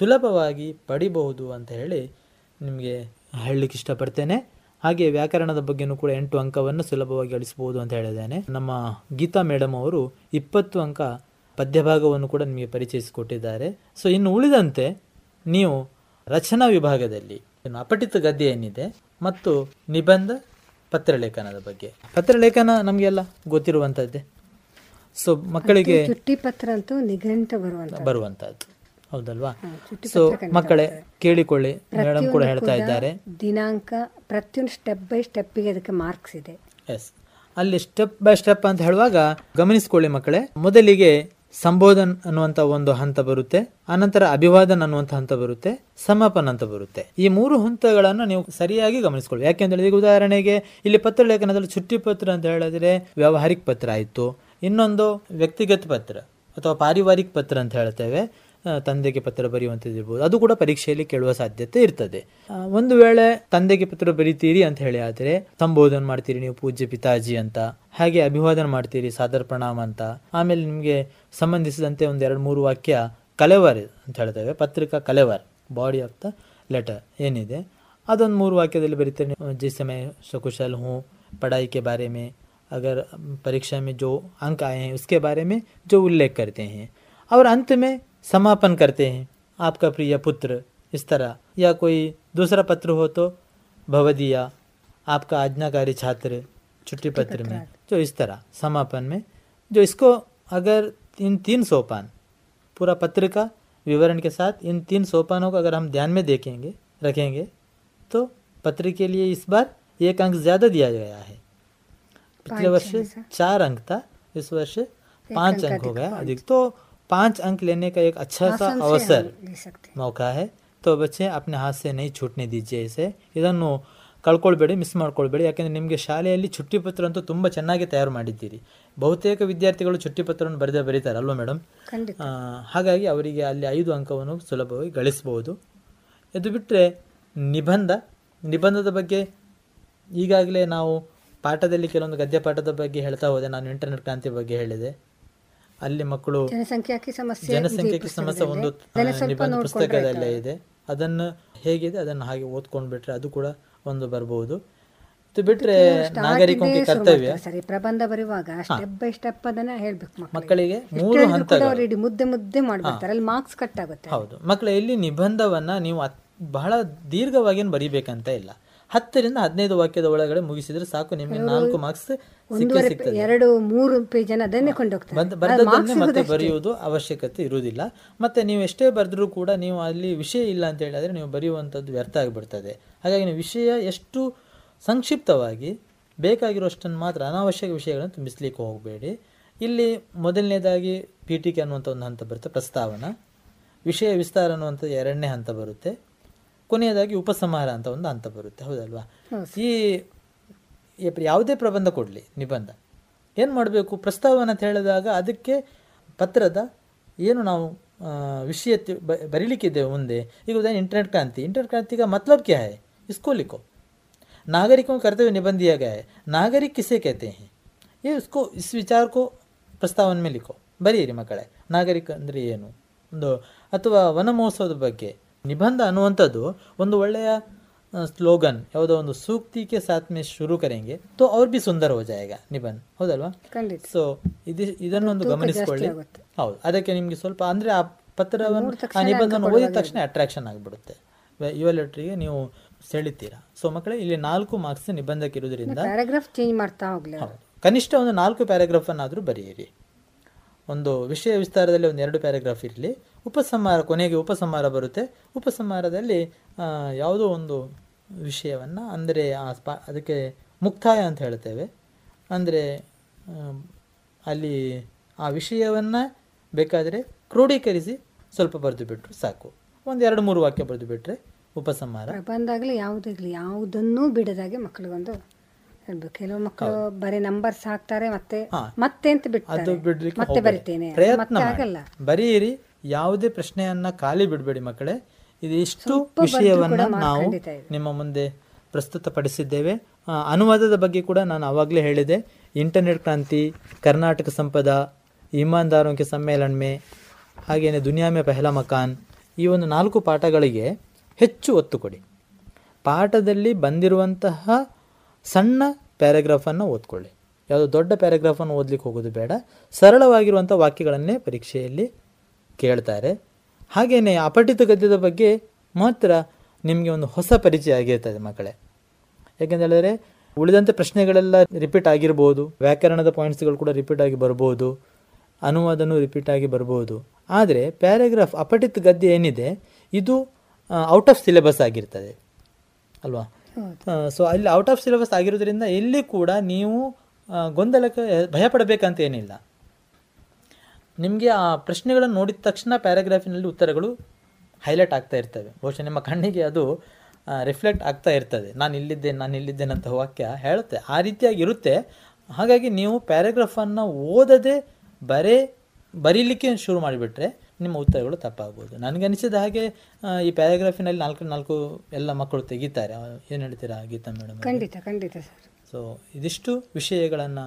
ಸುಲಭವಾಗಿ ಪಡಿಬಹುದು ಅಂತ ಹೇಳಿ ನಿಮಗೆ ಹೇಳಲಿಕ್ಕೆ ಇಷ್ಟಪಡ್ತೇನೆ. ಹಾಗೆ ವ್ಯಾಕರಣದ ಬಗ್ಗೆನೂ ಕೂಡ 8 ಅಂಕವನ್ನು ಸುಲಭವಾಗಿ ಗಳಿಸಬಹುದು ಅಂತ ಹೇಳಿದ್ದೇನೆ. ನಮ್ಮ ಗೀತಾ ಮೇಡಮ್ ಅವರು 20 ಅಂಕ ಪದ್ಯಭಾಗವನ್ನು ಕೂಡ ನಿಮಗೆ ಪರಿಚಯಿಸಿಕೊಟ್ಟಿದ್ದಾರೆ. ಸೊ ಇನ್ನು ಉಳಿದಂತೆ ನೀವು ರಚನಾ ವಿಭಾಗದಲ್ಲಿ ಅಪಠಿತ ಗದ್ಯ ಏನಿದೆ ಮತ್ತು ನಿಬಂಧ ಪತ್ರಲೇಖನದ ಬಗ್ಗೆ. ಪತ್ರಲೇಖನ ನಮಗೆಲ್ಲ ಗೊತ್ತಿರುವಂಥದ್ದೇ. ಸೊ ಮಕ್ಕಳಿಗೆ ಪತ್ರ ಅಂತೂ ನಿಘಂಟ ಬರುವಂತಹದ್ದು. ಹೌದಲ್ವಾ? ಸೊ ಮಕ್ಕಳೇ ಕೇಳಿಕೊಳ್ಳಿ, ಮೇಡಮ್ ಕೂಡ ಹೇಳ್ತಾ ಇದ್ದಾರೆ. ದಿನಾಂಕ ಪ್ರತಿಯೊಂದು ಸ್ಟೆಪ್ ಬೈ ಸ್ಟೆಪ್ಪಿಗೆ ಅದಕ್ಕೆ ಮಾರ್ಕ್ಸ್ ಇದೆ. ಎಸ್, ಅಲ್ಲಿ ಸ್ಟೆಪ್ ಬೈ ಸ್ಟೆಪ್ ಅಂತ ಹೇಳುವಾಗ ಗಮನಿಸಿಕೊಳ್ಳಿ ಮಕ್ಕಳೇ. ಮೊದಲಿಗೆ ಸಂಬೋಧನ್ ಅನ್ನುವಂಥ ಒಂದು ಹಂತ ಬರುತ್ತೆ, ಅನಂತರ ಅಭಿವಾದನ್ ಅನ್ನುವಂಥ ಹಂತ ಬರುತ್ತೆ, ಸಮಾಪನ ಅಂತ ಬರುತ್ತೆ. ಈ 3 ಹಂತಗಳನ್ನು ನೀವು ಸರಿಯಾಗಿ ಗಮನಿಸಿಕೊಳ್ಳಿ. ಯಾಕೆ ಅಂತ ಹೇಳಿದ್ರೆ, ಉದಾಹರಣೆಗೆ ಇಲ್ಲಿ ಪತ್ರಲೇಖನದಲ್ಲಿ ಚುಟ್ಟಿ ಪತ್ರ ಅಂತ ಹೇಳಿದ್ರೆ ವ್ಯಾವಹಾರಿಕ ಪತ್ರ ಆಯಿತು, ಇನ್ನೊಂದು ವ್ಯಕ್ತಿಗತ ಪತ್ರ ಅಥವಾ ಪಾರಿವಾರಿಕ ಪತ್ರ ಅಂತ ಹೇಳ್ತೇವೆ, ತಂದೆಗೆ ಪತ್ರ ಬರೆಯುವಂಥದ್ದು ಇರ್ಬೋದು. ಅದು ಕೂಡ ಪರೀಕ್ಷೆಯಲ್ಲಿ ಕೇಳುವ ಸಾಧ್ಯತೆ ಇರ್ತದೆ. ಒಂದು ವೇಳೆ ತಂದೆಗೆ ಪತ್ರ ಬರೀತೀರಿ ಅಂತ ಹೇಳಿ ಆದರೆ ಸಂಬೋಧನೆ ಮಾಡ್ತೀರಿ ನೀವು ಪೂಜ್ಯ ಪಿತಾಜಿ ಅಂತ, ಹಾಗೆ ಅಭಿವಾದನೆ ಮಾಡ್ತೀರಿ ಸಾದರ ಪ್ರಣಾಮ ಅಂತ. ಆಮೇಲೆ ನಿಮಗೆ ಸಂಬಂಧಿಸಿದಂತೆ ಒಂದು 2-3 ವಾಕ್ಯ ಕಲೆವರ್ ಅಂತ ಹೇಳ್ತೇವೆ, ಪತ್ರಿಕಾ ಕಲೆವರ್ ಬಾಡಿ ಆಫ್ ದ ಲೆಟರ್ ಏನಿದೆ ಅದೊಂದು 3 ವಾಕ್ಯದಲ್ಲಿ ಬರೀತೀರಿ. ಜೈಸೆ ಮೈ ಸಕುಶಲ್ ಹೂँ, ಪಢಾಯಿ ಕೆ ಬಾರೆ ಮೇ, ಅಗರ್ ಪರೀಕ್ಷಾ ಮೇ ಜೋ ಅಂಕ ಆಯೆ ಹೈ ಉಸ್ಕೆ ಬಾರೆ ಮೇ ಜೋ ಉಲ್ಲೇಖ ಕರ್ತೆ ಹೈ, ಔರ್ ಅಂತ್ ಮೇ समापन करते हैं आपका प्रिय पुत्र, इस तरह. या कोई दूसरा पत्र हो तो भवदिया आपका आज्ञाकारी छात्र, छुट्टी पत्र में जो इस तरह समापन में जो इसको अगर इन 3 सोपान पूरा पत्र का विवरण के साथ इन 3 सोपानों को अगर हम ध्यान में देखेंगे रखेंगे तो पत्र के लिए इस बार एक अंक ज़्यादा दिया गया है। पिछले वर्ष 4 अंक था, इस वर्ष 5 अंक हो गया अधिक। तो 5 अंक लेने का एक अच्छा सा अवसर मौका है, तो बच्चे अपने हाथ से नहीं छूटने दीजिए इसे। ಇದನ್ನು ಕಳ್ಕೊಳ್ಬೇಡಿ, ಮಿಸ್ ಮಾಡ್ಕೊಳ್ಬೇಡಿ, ಯಾಕೆಂದರೆ ನಿಮಗೆ ಶಾಲೆಯಲ್ಲಿ ಚುಟ್ಟಿ ಪತ್ರ ಅಂತೂ ತುಂಬ ಚೆನ್ನಾಗಿ ತಯಾರು ಮಾಡಿದ್ದೀರಿ. ಬಹುತೇಕ ವಿದ್ಯಾರ್ಥಿಗಳು ಚುಟ್ಟಿ ಪತ್ರವನ್ನು ಬರೆದೇ ಬರೀತಾರೆ ಅಲ್ವಾ ಮೇಡಮ್? ಹಾಗಾಗಿ ಅವರಿಗೆ ಅಲ್ಲಿ 5 ಅಂಕವನ್ನು ಸುಲಭವಾಗಿ ಗಳಿಸಬಹುದು. ಇದು ಬಿಟ್ಟರೆ ನಿಬಂಧದ ಬಗ್ಗೆ ಈಗಾಗಲೇ ನಾವು ಪಾಠದಲ್ಲಿ ಕೆಲವೊಂದು ಗದ್ಯ ಪಾಠದ ಬಗ್ಗೆ ಹೇಳ್ತಾ ಹೋದೆ. ನಾನು ಇಂಟರ್ನೆಟ್ ಕ್ರಾಂತಿ ಬಗ್ಗೆ ಹೇಳಿದೆ, ಅಲ್ಲಿ ಮಕ್ಕಳು ಜನಸಂಖ್ಯಾಕಿ ಸಮಸ್ಯೆ ಒಂದು ನಿಬಂಧ ಪುಸ್ತಕದಲ್ಲೇ ಇದೆ, ಅದನ್ನು ಹೇಗಿದೆ ಅದನ್ನು ಹಾಗೆ ಓದ್ಕೊಂಡು ಬಿಟ್ರೆ ಅದು ಕೂಡ ಒಂದು ಬರಬಹುದು. ಇದು ಬಿಟ್ರೆ ನಾಗರಿಕರಿಗೆ ಕರ್ತವ್ಯ ಪ್ರಬಂಧ ಬರೆಯುವಾಗ ಸ್ಟೆಪ್ ಬೈ ಸ್ಟೆಪ್ ಅದನ್ನ ಹೇಳಬೇಕು ಮಕ್ಕಳಿಗೆ. 3 ಹಂತಗಳು ಮುದ್ದೆ ಮಾಡ್ಬಿಡ್ತಾರೆ, ಅಲ್ಲಿ ಮಾರ್ಕ್ಸ್ ಕಟ್ ಆಗುತ್ತೆ. ಹೌದು ಮಕ್ಕಳ, ಇಲ್ಲಿ ನಿಬಂಧವನ್ನ ನೀವು ಬಹಳ ದೀರ್ಘವಾಗಿಯೇನು ಬರೀಬೇಕಂತ ಇಲ್ಲ, 10ರಿಂದ 15 ವಾಕ್ಯದ ಒಳಗಡೆ ಮುಗಿಸಿದ್ರೆ ಸಾಕು, ನಿಮಗೆ 4 ಮಾರ್ಕ್ಸ್ ಸಿಕ್ಕೇ ಸಿಗ್ತದೆ. 2-3 ಪೇಜನ್ನು ಅದನ್ನೇ ಕೊಂಡೋಗ್ತಾರೆ, ಬರೆದದ್ದನ್ನೇ ಮತ್ತೆ ಬರೆಯುವುದು ಅವಶ್ಯಕತೆ ಇರುವುದಿಲ್ಲ. ಮತ್ತೆ ನೀವು ಎಷ್ಟೇ ಬರೆದರೂ ಕೂಡ ನೀವು ಅಲ್ಲಿ ವಿಷಯ ಇಲ್ಲ ಅಂತ ಹೇಳಿದ್ರೆ ನೀವು ಬರೆಯುವಂಥದ್ದು ವ್ಯರ್ಥ ಆಗಿಬಿಡ್ತದೆ. ಹಾಗಾಗಿ ನೀವು ವಿಷಯ ಎಷ್ಟು ಸಂಕ್ಷಿಪ್ತವಾಗಿ ಬೇಕಾಗಿರುವಷ್ಟನ್ನು ಮಾತ್ರ, ಅನಾವಶ್ಯಕ ವಿಷಯಗಳನ್ನು ತುಂಬಿಸ್ಲಿಕ್ಕೆ ಹೋಗಬೇಡಿ. ಇಲ್ಲಿ ಮೊದಲನೇದಾಗಿ PTK ಅನ್ನುವಂಥ ಒಂದು ಹಂತ ಬರುತ್ತೆ, ಪ್ರಸ್ತಾವನಾ ವಿಷಯ ವಿಸ್ತಾರ ಅನ್ನುವಂಥ 2ನೇ ಹಂತ ಬರುತ್ತೆ, ಕೊನೆಯದಾಗಿ ಉಪಸಂಹಾರ ಅಂತ ಒಂದು ಹಂತ ಬರುತ್ತೆ, ಹೌದಲ್ವಾ? ಈ ಯಾವುದೇ ಪ್ರಬಂಧ ಕೊಡಲಿ, ನಿಬಂಧ ಏನು ಮಾಡಬೇಕು, ಪ್ರಸ್ತಾವನೆ ಅಂತ ಹೇಳಿದಾಗ ಅದಕ್ಕೆ ಪತ್ರದ ಏನು ನಾವು ವಿಷಯ ಬರೀಲಿಕ್ಕಿದ್ದೇವೆ ಮುಂದೆ. ಈಗ ಉದಾಹರಣೆ ಇಂಟರ್ನೆट क्रांति का मतलब क्या है, इसको लिखो. नागरिकों करते हुए निबंध दिया गया है, नागरिक किसे कहते हैं, ये उसको इस विचार को ಪ್ರಸ್ತಾವನೆ ಮೇಲೆ ಲಿಖೋ, ಬರೀರಿ ಮಕ್ಕಳೇ. ನಾಗರಿಕ ಅಂದರೆ ಏನು ಒಂದು, ಅಥವಾ ವನ ಮಹೋತ್ಸವದ ಬಗ್ಗೆ ನಿಬಂಧ ಅನ್ನುವಂಥದ್ದು ಒಂದು ಒಳ್ಳೆಯ ಸ್ಲೋಗನ್, ಯಾವುದೋ ಒಂದು ಸೂಕ್ತಿಗೆ ಸಾಥ್ ಮೇ ಶುರು ಕರೆಂಗೆ ತೋ ಅವ್ರು ಬಿ ಸುಂದರ ಹೋ ಜಾಯೇಗಾ ನಿಬಂಧ, ಹೌದಲ್ವಾ? ಸೊ ಇದನ್ನೊಂದು ಗಮನಿಸಿಕೊಳ್ಳಿ. ಹೌದು, ಅದಕ್ಕೆ ನಿಮಗೆ ಸ್ವಲ್ಪ ಅಂದರೆ ಆ ಪತ್ರವನ್ನು ಆ ನಿಬಂಧವನ್ನು ಓದಿದ ತಕ್ಷಣ ಅಟ್ರಾಕ್ಷನ್ ಆಗಿಬಿಡುತ್ತೆ, ಯುವಲೆಟ್ರಿಗೆ ನೀವು ಸೆಳಿತೀರಾ. ಸೊ ಮಕ್ಕಳೇ, ಇಲ್ಲಿ 4 ಮಾರ್ಕ್ಸ್ ನಿಬಂಧಕ್ಕೆ ಇರುವುದರಿಂದ ಪ್ಯಾರಾಗ್ರಾಫ್ ಚೇಂಜ್ ಮಾಡ್ತಾ ಹೋಗ್ಲಿ, ಕನಿಷ್ಠ ಒಂದು 4 ಪ್ಯಾರಾಗ್ರಾಫನ್ನಾದರೂ ಬರೆಯಿರಿ. ಒಂದು ವಿಷಯ ವಿಸ್ತಾರದಲ್ಲಿ ಒಂದು 2 ಪ್ಯಾರಾಗ್ರಾಫ್ ಇರಲಿ. ಉಪಸಂಹಾರ, ಕೊನೆಗೆ ಉಪಸಂಹಾರ ಬರುತ್ತೆ, ಉಪಸಂಹಾರದಲ್ಲಿ ಯಾವುದೋ ಒಂದು ವಿಷಯವನ್ನು ಅಂದರೆ ಅದಕ್ಕೆ ಮುಕ್ತಾಯ ಅಂತ ಹೇಳ್ತೇವೆ, ಅಂದರೆ ಅಲ್ಲಿ ಆ ವಿಷಯವನ್ನು ಬೇಕಾದರೆ ಕ್ರೋಢೀಕರಿಸಿ ಸ್ವಲ್ಪ ಬರೆದು ಬಿಟ್ಟರು ಸಾಕು, ಒಂದು 2-3 ವಾಕ್ಯ ಬರೆದು ಬಿಟ್ಟರೆ ಉಪಸಂಹಾರ. ಬಂದಾಗಲೇ ಯಾವುದಾಗಲಿ ಯಾವುದನ್ನೂ ಬಿಡದಾಗೆ ಮಕ್ಕಳಿಗೊಂದು ಹೇಳ್ಬೇಕು. ಕೆಲವು ಮಕ್ಕಳು ಬರೀ ನಂಬರ್ಸ್ ಹಾಕ್ತಾರೆ, ಮತ್ತೆ ಅಂತ ಬಿಟ್ಟು ಮತ್ತೆ ಬರಿತೇನೆ ಪ್ರಯತ್ನ ಆಗಲ್ಲ. ಬರೀರಿ, ಯಾವುದೇ ಪ್ರಶ್ನೆಯನ್ನ ಖಾಲಿ ಬಿಡಬೇಡಿ ಮಕ್ಕಳೇ. ಇದು ಇಷ್ಟು ವಿಷಯವನ್ನ ನಾವು ನಿಮ್ಮ ಮುಂದೆ ಪ್ರಸ್ತುತಪಡಿಸಿದ್ದೇವೆ. ಅನುವಾದದ ಬಗ್ಗೆ ಕೂಡ ನಾನು ಆವಾಗಲೇ ಹೇಳಿದೆ. ಇಂಟರ್ನೆಟ್ ಕ್ರಾಂತಿ, ಕರ್ನಾಟಕ ಸಂಪದ, ಇಮಾನ್ದಾರೋಂ ಕೆ ಸಮ್ಮೇಳನ್ ಮೇ, ಹಾಗೆಯೇ ದುನಿಯಾ ಮೇ ಪೆಹ್ಲಾ ಮಕಾನ್, ಈ ಒಂದು 4 ಪಾಠಗಳಿಗೆ ಹೆಚ್ಚು ಒತ್ತು ಕೊಡಿ. ಪಾಠದಲ್ಲಿ ಬಂದಿರುವಂತಹ ಸಣ್ಣ ಪ್ಯಾರಾಗ್ರಾಫನ್ನು ಓದ್ಕೊಳ್ಳಿ, ಯಾವುದೋ ದೊಡ್ಡ ಪ್ಯಾರಾಗ್ರಾಫನ್ನು ಓದಲಿಕ್ಕೆ ಹೋಗೋದು ಬೇಡ. ಸರಳವಾಗಿರುವಂಥ ವಾಕ್ಯಗಳನ್ನೇ ಪರೀಕ್ಷೆಯಲ್ಲಿ ಕೇಳ್ತಾರೆ. ಹಾಗೆಯೇ ಅಪಠಿತ ಗದ್ಯದ ಬಗ್ಗೆ ಮಾತ್ರ ನಿಮಗೆ ಒಂದು ಹೊಸ ಪರಿಚಯ ಆಗಿರ್ತದೆ ಮಕ್ಕಳೇ. ಯಾಕೆಂತ ಹೇಳಿದ್ರೆ ಉಳಿದಂಥ ಪ್ರಶ್ನೆಗಳೆಲ್ಲ ರಿಪೀಟ್ ಆಗಿರ್ಬೋದು, ವ್ಯಾಕರಣದ ಪಾಯಿಂಟ್ಸ್ಗಳು ಕೂಡ ರಿಪೀಟ್ ಆಗಿ ಬರ್ಬೋದು, ಅನುವಾದನೂ ರಿಪೀಟ್ ಆಗಿ ಬರ್ಬೋದು. ಆದರೆ ಪ್ಯಾರಾಗ್ರಾಫ್ ಅಪಠಿತ ಗದ್ಯ ಏನಿದೆ ಇದು ಔಟ್ ಆಫ್ ಸಿಲೆಬಸ್ ಆಗಿರ್ತದೆ ಅಲ್ವಾ? ಸೊ ಅಲ್ಲಿ ಔಟ್ ಆಫ್ ಸಿಲೆಬಸ್ ಆಗಿರೋದ್ರಿಂದ ಇಲ್ಲಿ ಕೂಡ ನೀವು ಗೊಂದಲಕ್ಕೆ ಭಯಪಡಬೇಕಂತ ಏನಿಲ್ಲ. ನಿಮಗೆ ಆ ಪ್ರಶ್ನೆಗಳನ್ನು ನೋಡಿದ ತಕ್ಷಣ ಪ್ಯಾರಾಗ್ರಾಫಿನಲ್ಲಿ ಉತ್ತರಗಳು ಹೈಲೈಟ್ ಆಗ್ತಾ ಇರ್ತವೆ, ಬಹುಶಃ ನಿಮ್ಮ ಕಣ್ಣಿಗೆ ಅದು ರಿಫ್ಲೆಕ್ಟ್ ಆಗ್ತಾ ಇರ್ತದೆ. ನಾನು ಇಲ್ಲಿದ್ದೇನಂತ ವಾಕ್ಯ ಹೇಳುತ್ತೆ, ಆ ರೀತಿಯಾಗಿ ಇರುತ್ತೆ. ಹಾಗಾಗಿ ನೀವು ಪ್ಯಾರಾಗ್ರಾಫನ್ನು ಓದದೆ ಬರೀಲಿಕ್ಕೆ ಶುರು ಮಾಡಿಬಿಟ್ರೆ ನಿಮ್ಮ ಉತ್ತರಗಳು ತಪ್ಪಾಗ್ಬೋದು. ನನಗನಿಸಿದ ಹಾಗೆ ಈ ಪ್ಯಾರಾಗ್ರಾಫಿನಲ್ಲಿ 4 ಎಲ್ಲ ಮಕ್ಕಳು ತೆಗಿತಾರೆ. ಏನು ಹೇಳ್ತೀರಾ ಗೀತಾ ಮೇಡಮ್? ಖಂಡಿತ ಖಂಡಿತ ಸರ್. ಸೊ ಇದಿಷ್ಟು ವಿಷಯಗಳನ್ನು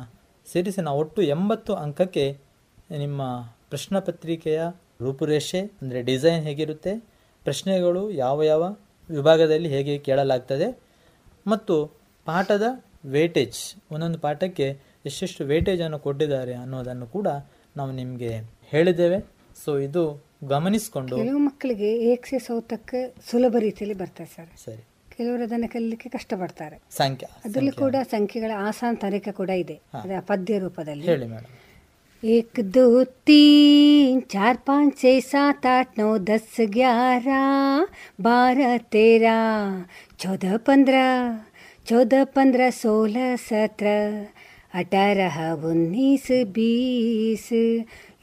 ಸೇರಿಸಿ ನಾವು ಒಟ್ಟು 80 ಅಂಕಕ್ಕೆ ನಿಮ್ಮ ಪ್ರಶ್ನ ಪತ್ರಿಕೆಯ ರೂಪುರೇಷೆ ಅಂದರೆ ಡಿಸೈನ್ ಹೇಗಿರುತ್ತೆ, ಪ್ರಶ್ನೆಗಳು ಯಾವ ವಿಭಾಗದಲ್ಲಿ ಹೇಗೆ ಕೇಳಲಾಗ್ತದೆ ಮತ್ತು ಪಾಠದ ವೇಟೇಜ್, ಒಂದೊಂದು ಪಾಠಕ್ಕೆ ಎಷ್ಟೆಷ್ಟು ವೇಟೇಜನ್ನು ಕೊಟ್ಟಿದ್ದಾರೆ ಅನ್ನೋದನ್ನು ಕೂಡ ನಾವು ನಿಮಗೆ ಹೇಳಿದ್ದೇವೆ. ಸೊ ಇದು ಗಮನಿಸಿಕೊಂಡು ಕೆಲವು ಮಕ್ಕಳಿಗೆ ಏಕ್ಸೆ ಸೌತಕ್ಕೆ ಸುಲಭ ರೀತಿಯಲ್ಲಿ ಬರ್ತಾರೆ ಸರ್. ಸರಿ, ಕೆಲವರು ಅದನ್ನು ಕಲಿಯಲಿಕ್ಕೆ ಕಷ್ಟಪಡ್ತಾರೆ. ಸಂಖ್ಯೆ ಅದರಲ್ಲಿ ಕೂಡ ಸಂಖ್ಯೆಗಳ ಆಸಾನ್ ತನಿಖೆ ಕೂಡ ಇದೆ ಪದ್ಯ ರೂಪದಲ್ಲಿ. ಹೇಳಿ ಮೇಡಮ್. एक दो तीन चार पाँच छः सात आठ नौ दस ग्यारह बारह तेरह चौदह पंद्रह सोलह सत्रह अठारह उन्नीस बीस.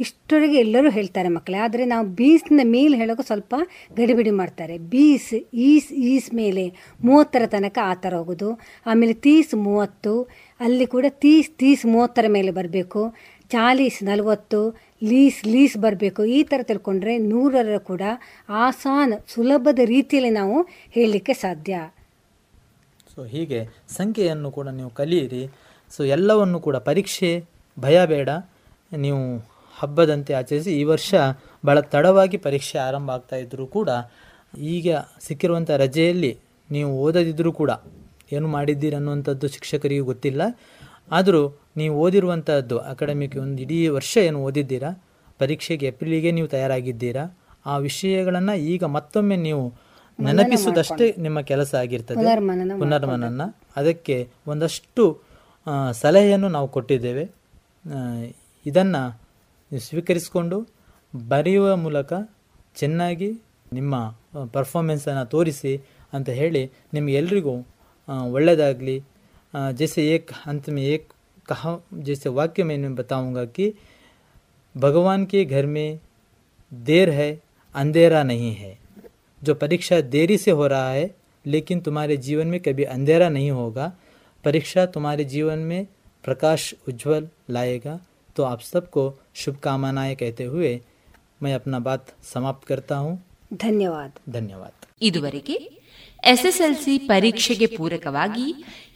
ಇಷ್ಟೊರೆಗೆ ಎಲ್ಲರೂ ಹೇಳ್ತಾರೆ ಮಕ್ಕಳೇ, ಆದರೆ ನಾವು ಬೀಸ್ನ ಮೇಲೆ ಹೇಳೋಕೆ ಸ್ವಲ್ಪ ಗಡಿಬಿಡಿ ಮಾಡ್ತಾರೆ. ಬೀಸ್ ಈಸ್ ಈಸ್ ಮೇಲೆ 30ರ ತನಕ ಆ ಥರ ಹೋಗೋದು. ಆಮೇಲೆ 30 30 ಅಲ್ಲಿ ಕೂಡ 30 30 30 ಮೇಲೆ ಬರಬೇಕು. 40 40 ಲೀಸ್ ಬರಬೇಕು. ಈ ಥರ ತಿಳ್ಕೊಂಡ್ರೆ 100ರ ಕೂಡ ಆಸಾನ ಸುಲಭದ ರೀತಿಯಲ್ಲಿ ನಾವು ಹೇಳಲಿಕ್ಕೆ ಸಾಧ್ಯ. ಸೊ ಹೀಗೆ ಸಂಖ್ಯೆಯನ್ನು ಕೂಡ ನೀವು ಕಲಿಯಿರಿ. ಸೊ ಎಲ್ಲವನ್ನು ಕೂಡ ಪರೀಕ್ಷೆ ಭಯ ಬೇಡ, ನೀವು ಹಬ್ಬದಂತೆ ಆಚರಿಸಿ. ಈ ವರ್ಷ ಭಾಳ ತಡವಾಗಿ ಪರೀಕ್ಷೆ ಆರಂಭ ಆಗ್ತಾ ಇದ್ದರೂ ಕೂಡ ಈಗ ಸಿಕ್ಕಿರುವಂಥ ರಜೆಯಲ್ಲಿ ನೀವು ಓದದಿದ್ದರೂ ಕೂಡ ಏನು ಮಾಡಿದ್ದೀರಿ ಅನ್ನುವಂಥದ್ದು ಶಿಕ್ಷಕರಿಗೂ ಗೊತ್ತಿಲ್ಲ. ಆದರೂ ನೀವು ಓದಿರುವಂಥದ್ದು ಅಕಾಡೆಮಿಕ್ ಒಂದು ಇಡೀ ವರ್ಷ ಏನು ಓದಿದ್ದೀರಾ, ಪರೀಕ್ಷೆಗೆ ಏಪ್ರಿಲಿಗೆ ನೀವು ತಯಾರಾಗಿದ್ದೀರಾ, ಆ ವಿಷಯಗಳನ್ನು ಈಗ ಮತ್ತೊಮ್ಮೆ ನೀವು ನೆನಪಿಸುವುದಷ್ಟೇ ನಿಮ್ಮ ಕೆಲಸ ಆಗಿರ್ತದೆ, ಪುನರ್ಮನನ. ಅದಕ್ಕೆ ಒಂದಷ್ಟು ಸಲಹೆಯನ್ನು ನಾವು ಕೊಟ್ಟಿದ್ದೇವೆ. ಇದನ್ನು ನೀವು ಸ್ವೀಕರಿಸಿಕೊಂಡು ಬರೆಯುವ ಮೂಲಕ ಚೆನ್ನಾಗಿ ನಿಮ್ಮ ಪರ್ಫಾರ್ಮೆನ್ಸನ್ನು ತೋರಿಸಿ ಅಂತ ಹೇಳಿ ನಿಮಗೆಲ್ರಿಗೂ ಒಳ್ಳೆಯದಾಗಲಿ. ಜೈಸೆ ಏಕ್ ಅಂತ್ ಮೇ ಏಕ್ ಕಹಾ ಜೈಸೆ ವಾಕ್ಯ ಮೇ ಬತಾವುಂಗಾ ಕಿ ಭಗವಾನ್ ಕೆ ಘರ್ ಮೇ ದೇರ್ ಹೈ ಅಂಧೇರಾ ನಹೀ ಹೈ. ಜೋ ಪರೀಕ್ಷಾ ದೇರಿ ಸೆ ಹೋ ರಹಾ ಹೈ ಲೇಕಿನ್ ತುಮಾರೆ ಜೀವನ್ ಮೇ ಕಭಿ ಅಂಧೇರಾ ನಹೀ ಹೋಗಾ. ಪರೀಕ್ಷಾ ತುಮಾರೆ ಜೀವನ್ ಮೇ ಪ್ರಕಾಶ್ ಉಜ್ವಲ್ ಲಾಯೇಗಾ. तो आप सबको शुभकामनाएं कहते हुए मैं अपना बात समाप्त करता हूं. धन्यवाद. ಇದುವರೆಗೆ ಎಸ್ಎಸ್ಎಲ್ಸಿ ಪರೀಕ್ಷೆಗೆ ಪೂರಕವಾಗಿ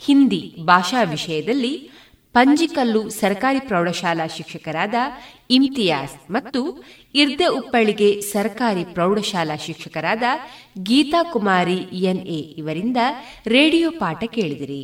ಹಿಂದಿ ಭಾಷಾ ವಿಷಯದಲ್ಲಿ ಪಂಜಿಕಲ್ಲು ಸರ್ಕಾರಿ ಪ್ರೌಢಶಾಲಾ ಶಿಕ್ಷಕರಾದ ಇಮ್ತಿಯಾಸ್ ಮತ್ತು ಇರ್ದೆ ಉಪ್ಪಳಿಗೆ ಸರ್ಕಾರಿ ಪ್ರೌಢಶಾಲಾ ಶಿಕ್ಷಕರಾದ ಗೀತಾ ಕುಮಾರಿ ಎನ್ಎ ಇವರಿಂದ ರೇಡಿಯೋ ಪಾಠ ಕೇಳಿದಿರಿ.